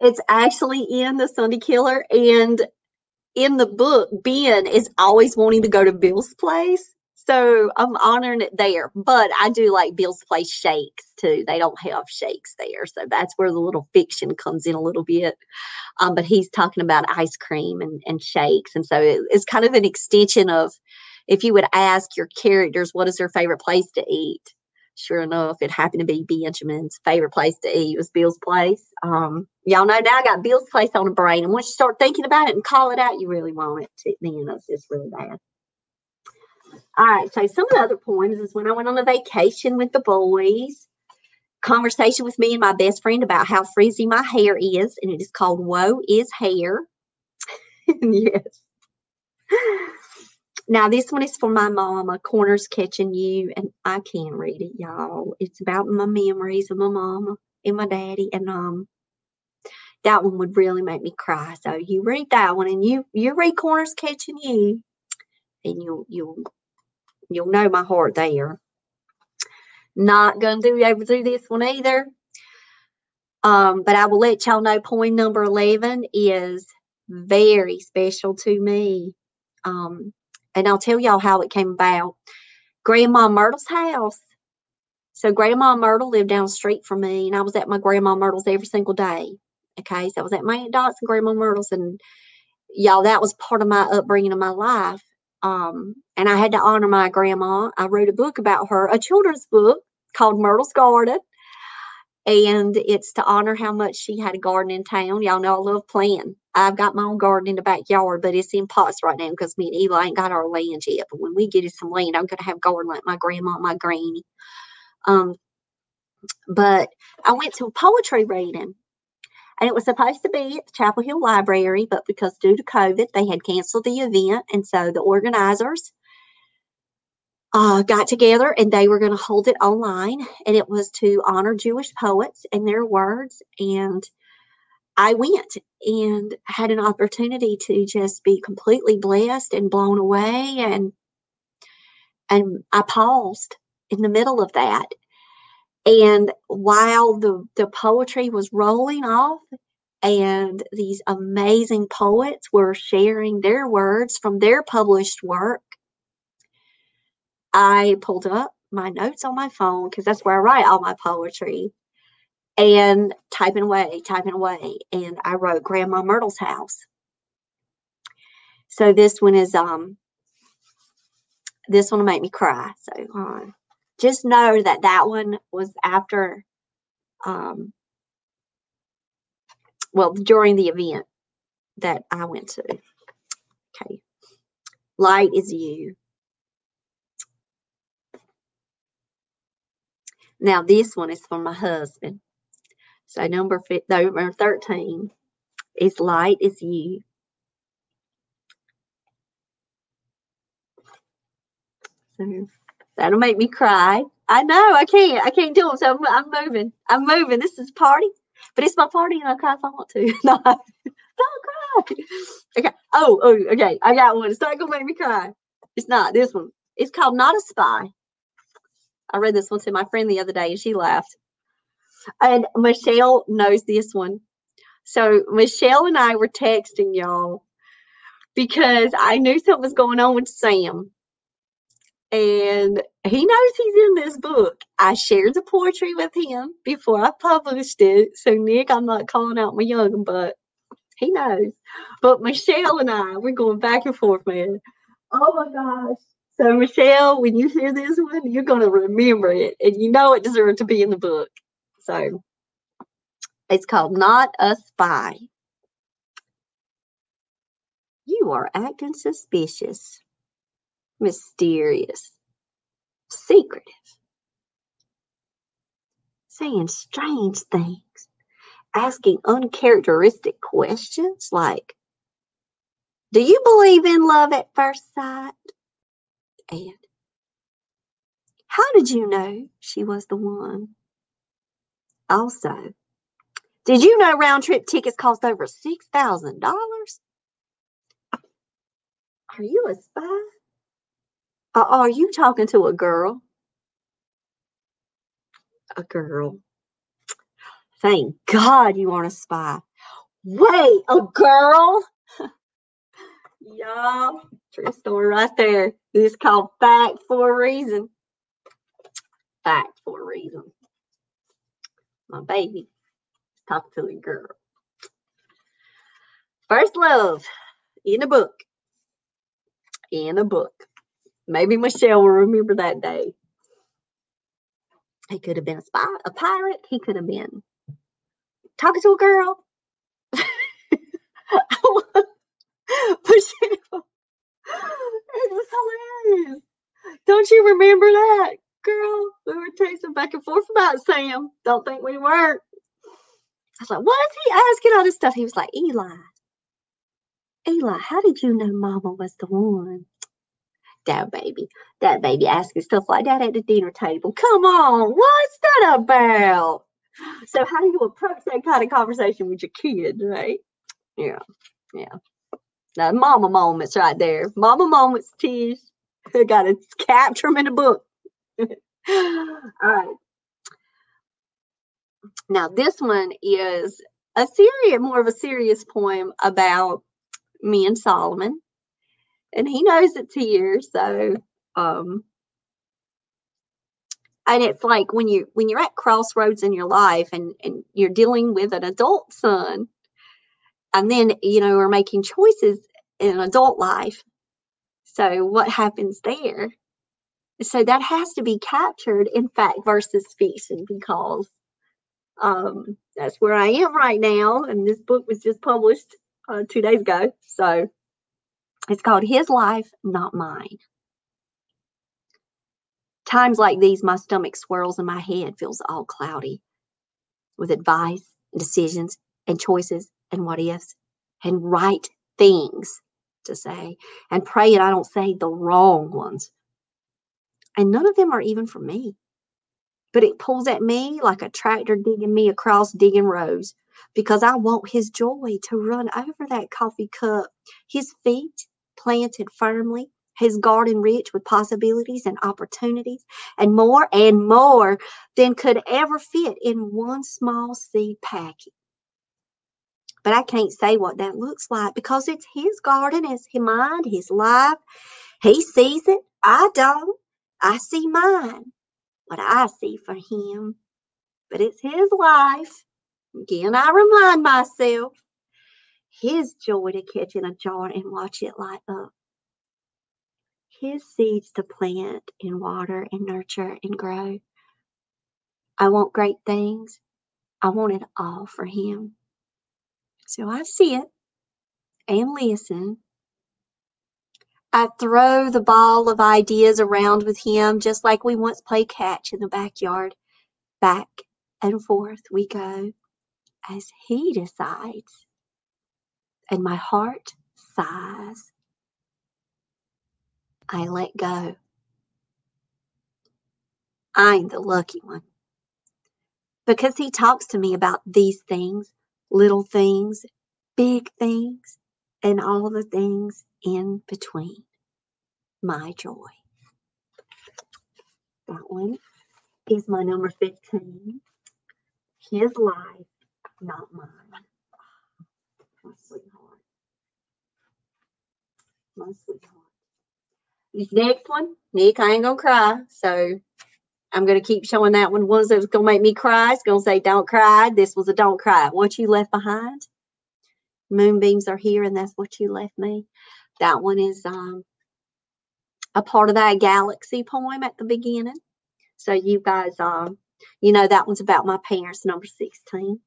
It's actually in the Sunday Killer, and in the book, Ben is always wanting to go to Bill's Place. So I'm honoring it there, but I do like Bill's Place shakes too. They don't have shakes there. So that's where the little fiction comes in a little bit. But he's talking about ice cream and shakes. And so it's kind of an extension of, if you would ask your characters, what is their favorite place to eat? Sure enough, it happened to be Benjamin's favorite place to eat was Bill's Place. Y'all know now I got Bill's Place on the brain. And once you start thinking about it and call it out, you really want it to, then it's really bad. All right, so some of the other poems is when I went on a vacation with the boys, conversation with me and my best friend about how frizzy my hair is, and it is called Woe is Hair. Yes. Now, this one is for my mama, Corners Catching You, and I can read it, y'all. It's about my memories of my mama and my daddy, and that one would really make me cry. So you read that one, and you read Corners Catching You, and you'll know my heart there. Not going to do this one either. But I will let y'all know point number 11 is very special to me. And I'll tell y'all how it came about. Grandma Myrtle's house. So Grandma Myrtle lived down the street from me, and I was at my Grandma Myrtle's every single day. Okay, so I was at my Aunt Dot's and Grandma Myrtle's, and y'all, that was part of my upbringing of my life. And I had to honor my grandma. I wrote a book about her, a children's book called Myrtle's Garden. And it's to honor how much she had a garden in town. Y'all know I love planting. I've got my own garden in the backyard, but it's in pots right now because me and Eli ain't got our land yet. But when we get some land, I'm going to have a garden like my grandma and my granny. But I went to a poetry reading. And it was supposed to be at the Chapel Hill Library, but because due to COVID, they had canceled the event. And so the organizers got together and they were going to hold it online. And it was to honor Jewish poets and their words. And I went and had an opportunity to just be completely blessed and blown away. And I paused in the middle of that. And while the poetry was rolling off and these amazing poets were sharing their words from their published work, I pulled up my notes on my phone, because that's where I write all my poetry, and typing away. And I wrote Grandma Myrtle's house. So this one is, this one will make me cry. So just know that that one was after, during the event that I went to. Okay. Light is you. Now this one is for my husband. So number 13 is light is you. So that'll make me cry. I know, I can't do it. So I'm moving. This is a party, but it's my party and I'll cry if I want to. No, don't cry. Okay. Oh, okay. I got one. It's not going to make me cry. It's not this one. It's called Not a Spy. I read this one to my friend the other day and she laughed. And Michelle knows this one. So Michelle and I were texting, y'all, because I knew something was going on with Sam. And he knows he's in this book. I shared the poetry with him before I published it. So, Nick, I'm not calling out my young, but he knows. But Michelle and I, we're going back and forth, man. Oh, my gosh. So, Michelle, when you hear this one, you're going to remember it. And you know it deserved to be in the book. So, it's called Not a Spy. You are acting suspicious. Mysterious, secretive, saying strange things, asking uncharacteristic questions like, do you believe in love at first sight? And how did you know she was the one? Also, did you know round trip tickets cost over $6,000? Are you a spy? Or are you talking to a girl? A girl. Thank God you aren't a spy. Wait, a girl? Y'all, true story right there. It's called Fact for a Reason. Fact for a Reason. My baby talking to a girl. First love in a book. In a book. Maybe Michelle will remember that day. He could have been a spy, a pirate. He could have been talking to a girl. Michelle, it was hilarious. Don't you remember that, girl? We were texting back and forth about Sam. Don't think we weren't. I was like, what is he asking all this stuff? He was like, Eli, how did you know Mama was the one? That baby asking stuff like that at the dinner table. Come on, what's that about? So how do you approach that kind of conversation with your kid, right? Yeah. Now, mama moments right there. Mama moments, Tish. I got to capture them in the book. All right. Now, this one is more of a serious poem about me and Solomon, and he knows it's here. So, and it's like when you're at crossroads in your life and you're dealing with an adult son, and then, you know, we're making choices in adult life. So what happens there? So that has to be captured in Fact versus Fiction, because that's where I am right now. And this book was just published 2 days ago. So it's called His Life, Not Mine. Times like these, my stomach swirls and my head feels all cloudy with advice and decisions and choices and what ifs and right things to say, and pray that I don't say the wrong ones. And none of them are even for me. But it pulls at me like a tractor digging me across digging rows, because I want his joy to run over that coffee cup, his feet planted firmly, his garden rich with possibilities and opportunities, and more than could ever fit in one small seed packet. But I can't say what that looks like, because it's his garden, it's his mind, his life. He sees it. I don't. I see mine, what I see for him, but it's his life. Again, I remind myself, his joy to catch in a jar and watch it light up, his seeds to plant and water and nurture and grow. I want great things. I want it all for him. So I see it and listen. I throw the ball of ideas around with him, just like we once played catch in the backyard. Back and forth we go as he decides. And my heart sighs. I let go. I'm the lucky one, because he talks to me about these things, little things, big things, and all the things in between. My joy. That one is my number 15. His Life, Not Mine. My sweetheart. My sweetheart. This next one, Nick, I ain't gonna cry. So I'm gonna keep showing that one. One's that's gonna make me cry. It's gonna say don't cry. This was a don't cry. What you left behind? Moonbeams are here, and that's what you left me. That one is a part of that galaxy poem at the beginning. So you guys, you know, that one's about my parents, number 16.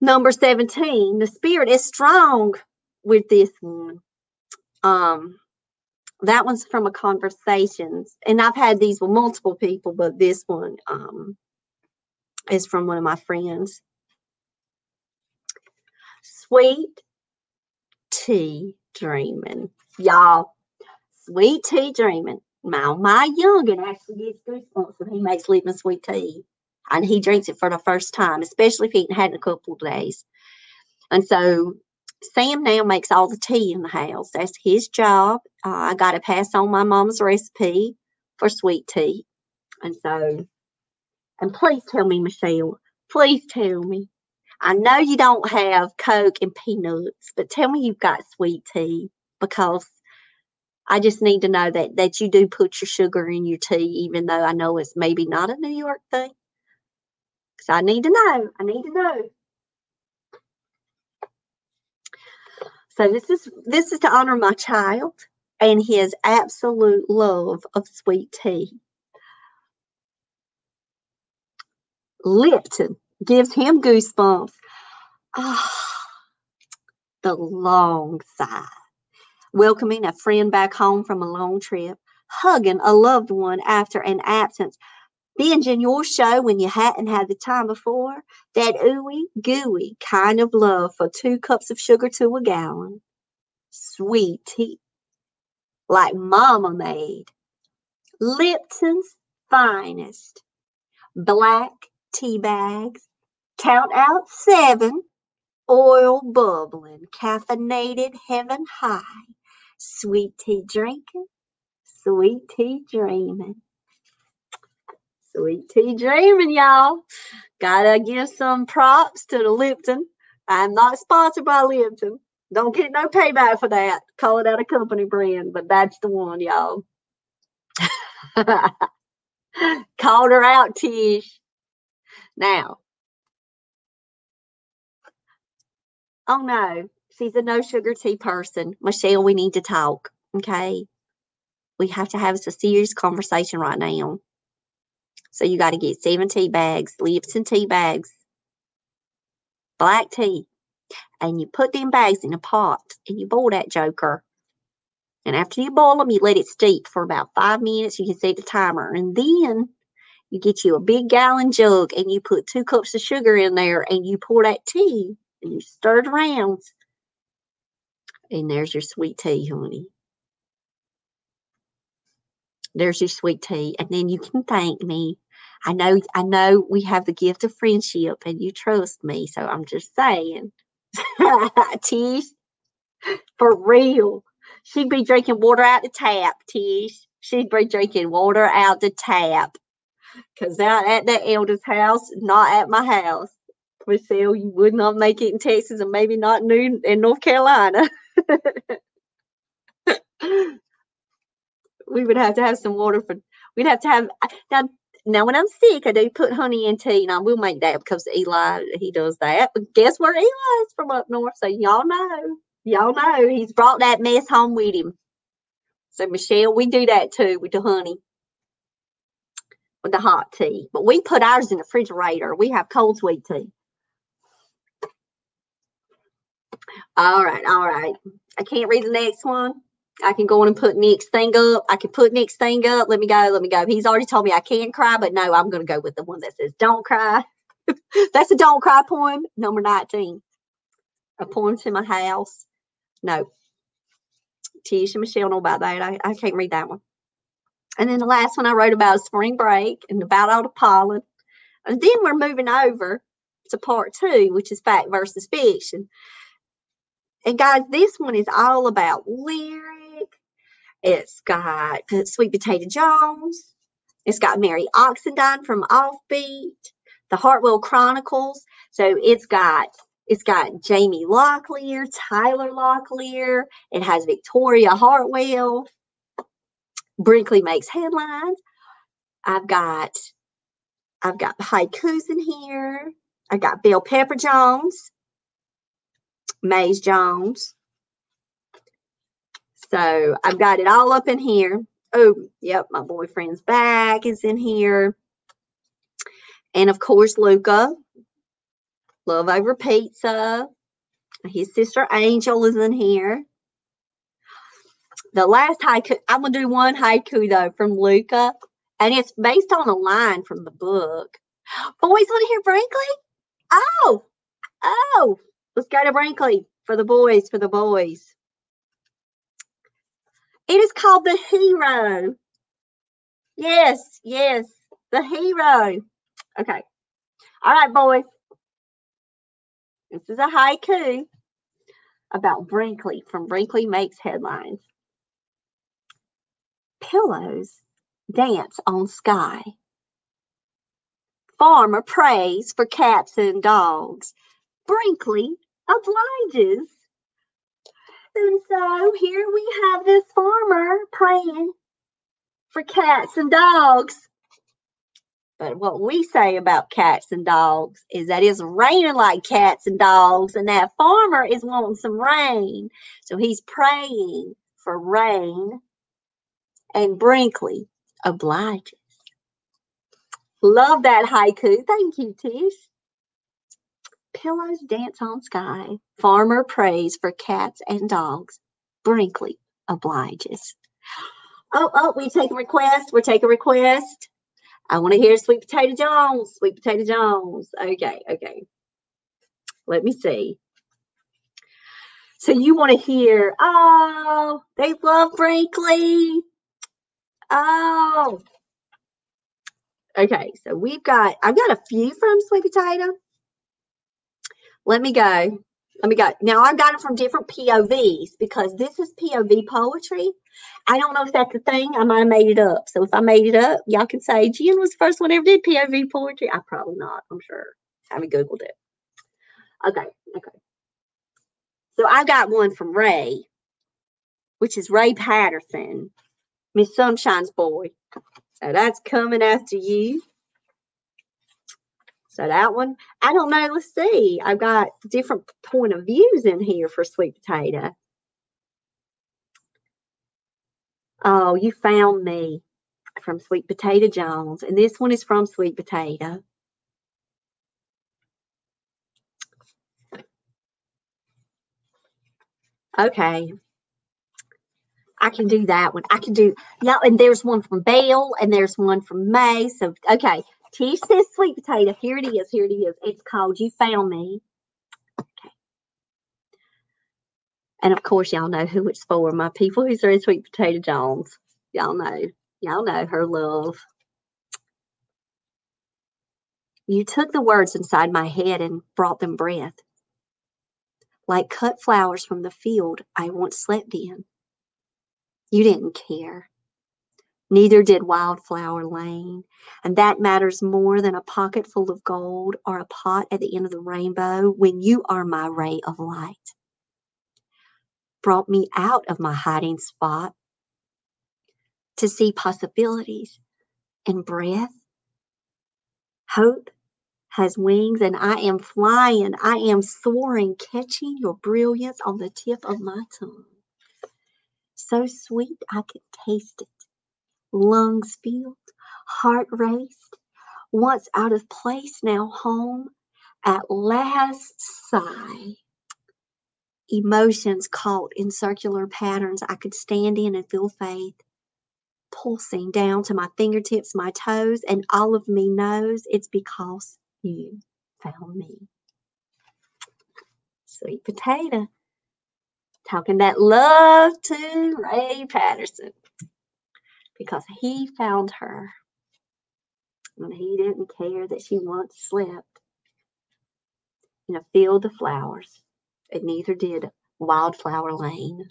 Number 17, the spirit is strong with this one. That one's from a conversation. And I've had these with multiple people, but this one is from one of my friends. Sweet tea dreaming, y'all. Sweet tea dreaming. My youngin actually gets goosebumps when he makes lemon sweet tea, and he drinks it for the first time, especially if he ain't had it in a couple of days. And so Sam now makes all the tea in the house. That's his job. I got to pass on my mom's recipe for sweet tea. And so, and please tell me, Michelle, please tell me, I know you don't have Coke and peanuts, but tell me you've got sweet tea, because I just need to know that you do put your sugar in your tea, even though I know it's maybe not a New York thing. Because I need to know. I need to know. So this is to honor my child and his absolute love of sweet tea. Lipton gives him goosebumps. Ah, the long sigh. Welcoming a friend back home from a long trip. Hugging a loved one after an absence. Binging your show when you hadn't had the time before. That ooey gooey kind of love for 2 cups of sugar to a gallon. Sweet tea. Like mama made. Lipton's finest. Black tea bags. Count out 7, oil bubbling, caffeinated, heaven high, sweet tea drinking, sweet tea dreaming. Sweet tea dreaming, y'all. Gotta give some props to the Lipton. I'm not sponsored by Lipton, Don't get no payback for that. Call it out a company brand, but that's the one, y'all. Called her out, Tish. Now, oh no, she's a no sugar tea person. Michelle, we need to talk, okay? We have to have a serious conversation right now. So you got to get 7 tea bags, Lipton tea bags, black tea. And you put them bags in a pot and you boil that joker. And after you boil them, you let it steep for about 5 minutes. You can set the timer. And then you get you a big gallon jug and you put 2 cups of sugar in there and you pour that tea and you stir it around. And there's your sweet tea, honey. There's your sweet tea. And then you can thank me. I know we have the gift of friendship and you trust me. So I'm just saying. Tish, for real, she'd be drinking water out the tap. Tish, she'd be drinking water out the tap, because out at the elder's house, not at my house. Michelle, you would not make it in Texas, and maybe not noon in North Carolina. We would have to have some water for. We'd have to have now. Now, when I'm sick, I do put honey in tea. Now, we'll make that because Eli, he does that. But guess where Eli is from up north? So, y'all know. Y'all know. He's brought that mess home with him. So, Michelle, we do that, too, with the honey. With the hot tea. But we put ours in the refrigerator. We have cold sweet tea. All right. All right. I can't read the next one. I can go on and put Nick's thing up. I can put Nick's thing up. Let me go. Let me go. He's already told me I can cry, but no, I'm going to go with the one that says don't cry. That's a don't cry poem. Number 19. A poem to my house. No. Tish and Michelle know about that. I can't read that one. And then the last one I wrote about spring break and about all the pollen. And then we're moving over to part 2, which is fact versus fiction. And guys, this one is all about lyrics. It's got Sweet Potato Jones. It's got Mary Oxendine from Offbeat, the Hartwell Chronicles. So it's got Jamie Locklear, Tyler Locklear. It has Victoria Hartwell. Brinkley Makes Headlines. I've got haikus in here. I've got Bell Pepper Jones, Maze Jones. So I've got it all up in here. Oh, yep, my boyfriend's bag is in here. And, of course, Luca, Love Over Pizza. His sister Angel is in here. The last haiku, I'm going to do one haiku, though, from Luca. And it's based on a line from the book. Boys, want to hear Brinkley? Oh, let's go to Brinkley for the boys. It is called The Hero. Yes, The Hero. Okay. All right, boys. This is a haiku about Brinkley from Brinkley Makes Headlines. Pillows dance on sky. Farmer prays for cats and dogs. Brinkley obliges. And so here we have this farmer praying for cats and dogs. But what we say about cats and dogs is that it's raining like cats and dogs, and that farmer is wanting some rain. So he's praying for rain, and Brinkley obliges. Love that haiku. Thank you, Tish. Pillows dance on sky. Farmer prays for cats and dogs. Brinkley obliges. Oh, we take a request. We're taking a request. I want to hear Sweet Potato Jones. Sweet Potato Jones. Okay. Let me see. So you want to hear, oh, they love Brinkley. Oh. Okay, so I've got a few from Sweet Potato. Let me go. Now, I got it from different POVs because this is POV poetry. I don't know if that's a thing. I might have made it up. So if I made it up, y'all can say, Jen was the first one ever did POV poetry. I probably not. I'm sure. I haven't Googled it. Okay. So I got one from Ray, which is Ray Patterson, Miss Sunshine's boy. So that's coming after you. So that one, I don't know. Let's see. I've got different point of views in here for Sweet Potato. Oh, You Found Me from Sweet Potato Jones. And this one is from Sweet Potato. Okay. I can do that one. I can do, yeah, and there's one from Belle and there's one from May. So, okay. Tish says Sweet Potato. Here it is. Here it is. It's called You Found Me. Okay. And of course, y'all know who it's for. My people who's read Sweet Potato Jones. Y'all know. Y'all know her love. You took the words inside my head and brought them breath. Like cut flowers from the field I once slept in. You didn't care. Neither did Wildflower Lane, and that matters more than a pocket full of gold or a pot at the end of the rainbow when you are my ray of light. Brought me out of my hiding spot to see possibilities and breath. Hope has wings, and I am flying. I am soaring, catching your brilliance on the tip of my tongue. So sweet I could taste it. Lungs filled, heart raced, once out of place, now home, at last sigh. Emotions caught in circular patterns I could stand in and feel faith, pulsing down to my fingertips, my toes, and all of me knows it's because you found me. Sweet Potato. Talking that love to Ray Patterson. Because he found her when he didn't care that she once slept in a field of flowers, and neither did Wildflower Lane,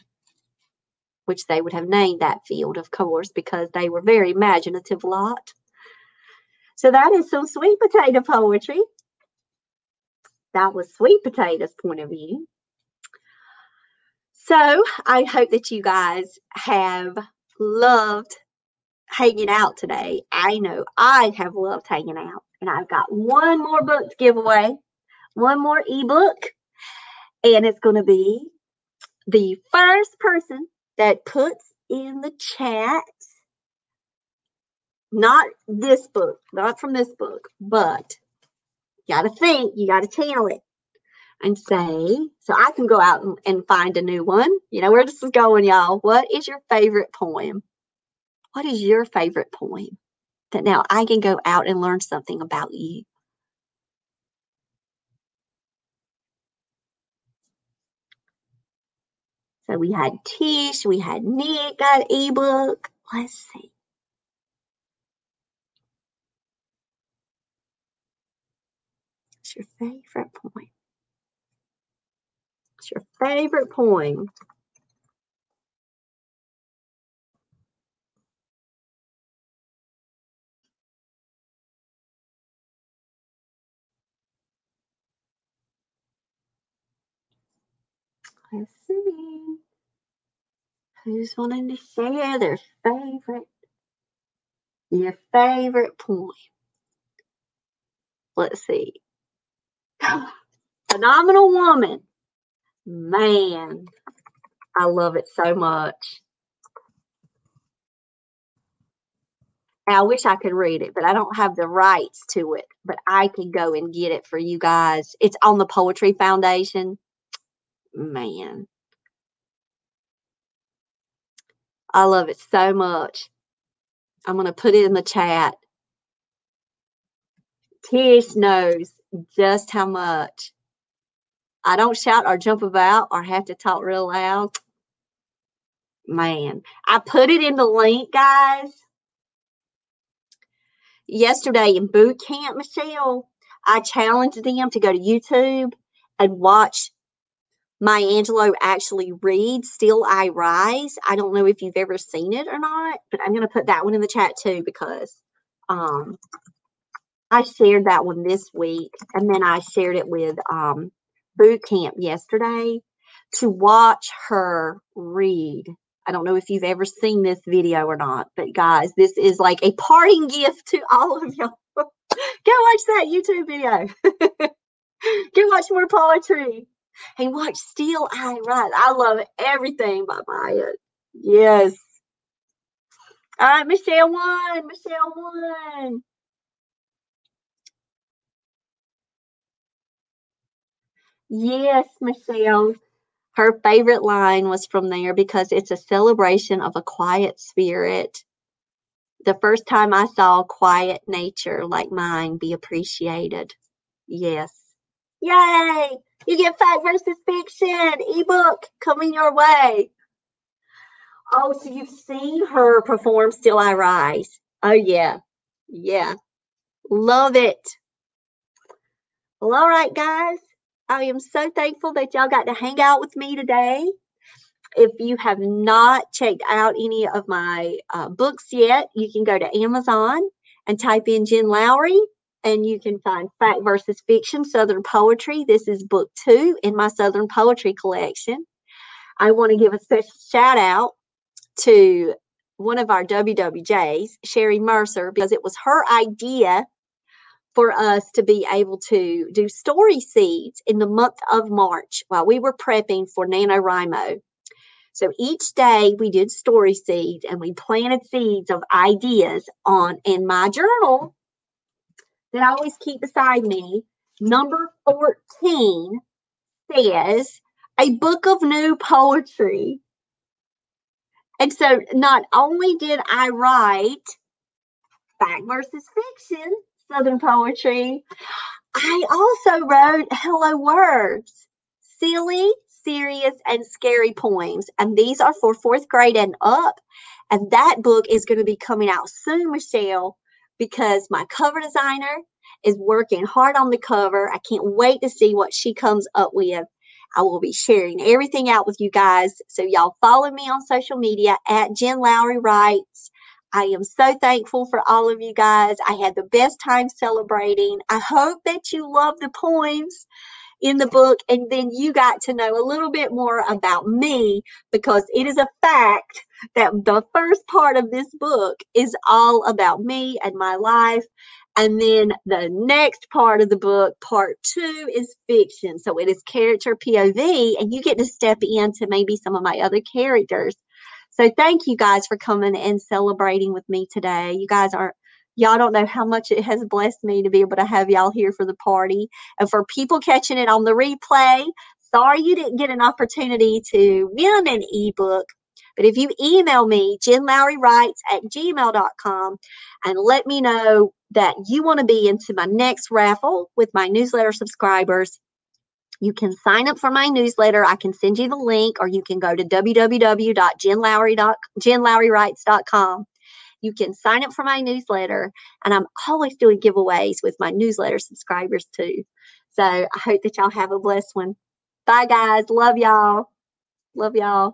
which they would have named that field, of course, because they were very imaginative lot. So that is some Sweet Potato poetry. That was Sweet Potato's point of view. So I hope that you guys have loved hanging out today. I know I have loved hanging out, and I've got one more book to give away, one more ebook, and it's going to be the first person that puts in the chat, not this book, not from this book, but you got to think, you got to channel it and say, so I can go out and find a new one. You know where this is going, y'all. What is your favorite poem? What is your favorite poem? That now I can go out and learn something about you. So we had Tish, we had Nick, got an ebook. Let's see. What's your favorite poem? Your favorite poem. Let's see who's wanting to share their favorite, your favorite poem. Let's see. Phenomenal Woman. Man, I love it so much. I wish I could read it, but I don't have the rights to it. But I can go and get it for you guys. It's on the Poetry Foundation. Man, I love it so much. I'm going to put it in the chat. Tish knows just how much. I don't shout or jump about or have to talk real loud. Man, I put it in the link, guys. Yesterday in boot camp, Michelle, I challenged them to go to YouTube and watch Maya Angelou actually read Still I Rise. I don't know if you've ever seen it or not, but I'm going to put that one in the chat too, because I shared that one this week, and then I shared it with boot camp yesterday. to watch her read. I don't know if you've ever seen this video or not, but guys, this is like a parting gift to all of y'all. Go watch that YouTube video. Go watch more poetry and watch Still I Write. I love everything by Maya. Yes. All right, Michelle won. Michelle won. Yes, Michelle. Her favorite line was from there because it's a celebration of a quiet spirit. The first time I saw quiet nature like mine be appreciated. Yes. Yay! You get Fact versus Fiction ebook coming your way. Oh, so you've seen her perform Still I Rise. Oh, yeah. Yeah. Love it. Well, all right, guys. I am so thankful that y'all got to hang out with me today. If you have not checked out any of my books yet, you can go to Amazon and type in Jen Lowry, and you can find Fact versus Fiction, Southern Poetry. This is book 2 in my Southern Poetry collection. I want to give a special shout out to one of our WWJs, Sherry Mercer, because it was her idea for us to be able to do story seeds in the month of March while we were prepping for NaNoWriMo. So each day we did story seeds and we planted seeds of ideas on in my journal that I always keep beside me. Number 14 says a book of new poetry. And so not only did I write Fact versus Fiction, Southern Poetry, I also wrote Hello Words, silly, serious, and scary poems. And these are for 4th grade and up. And that book is going to be coming out soon, Michelle, because my cover designer is working hard on the cover. I can't wait to see what she comes up with. I will be sharing everything out with you guys. So y'all follow me on social media at Jen Lowry Writes. I am so thankful for all of you guys. I had the best time celebrating. I hope that you love the poems in the book, and then you got to know a little bit more about me, because it is a fact that the first part of this book is all about me and my life. And then the next part of the book, part 2, is fiction. So it is character POV, and you get to step into maybe some of my other characters. So thank you guys for coming and celebrating with me today. You guys are, y'all don't know how much it has blessed me to be able to have y'all here for the party. And for people catching it on the replay, sorry you didn't get an opportunity to win an ebook. But if you email me, jenlowrywrites@gmail.com, and let me know that you want to be into my next raffle with my newsletter subscribers, you can sign up for my newsletter. I can send you the link, or you can go to www.jenlowrywrites.com. You can sign up for my newsletter, and I'm always doing giveaways with my newsletter subscribers too. So I hope that y'all have a blessed one. Bye, guys. Love y'all. Love y'all.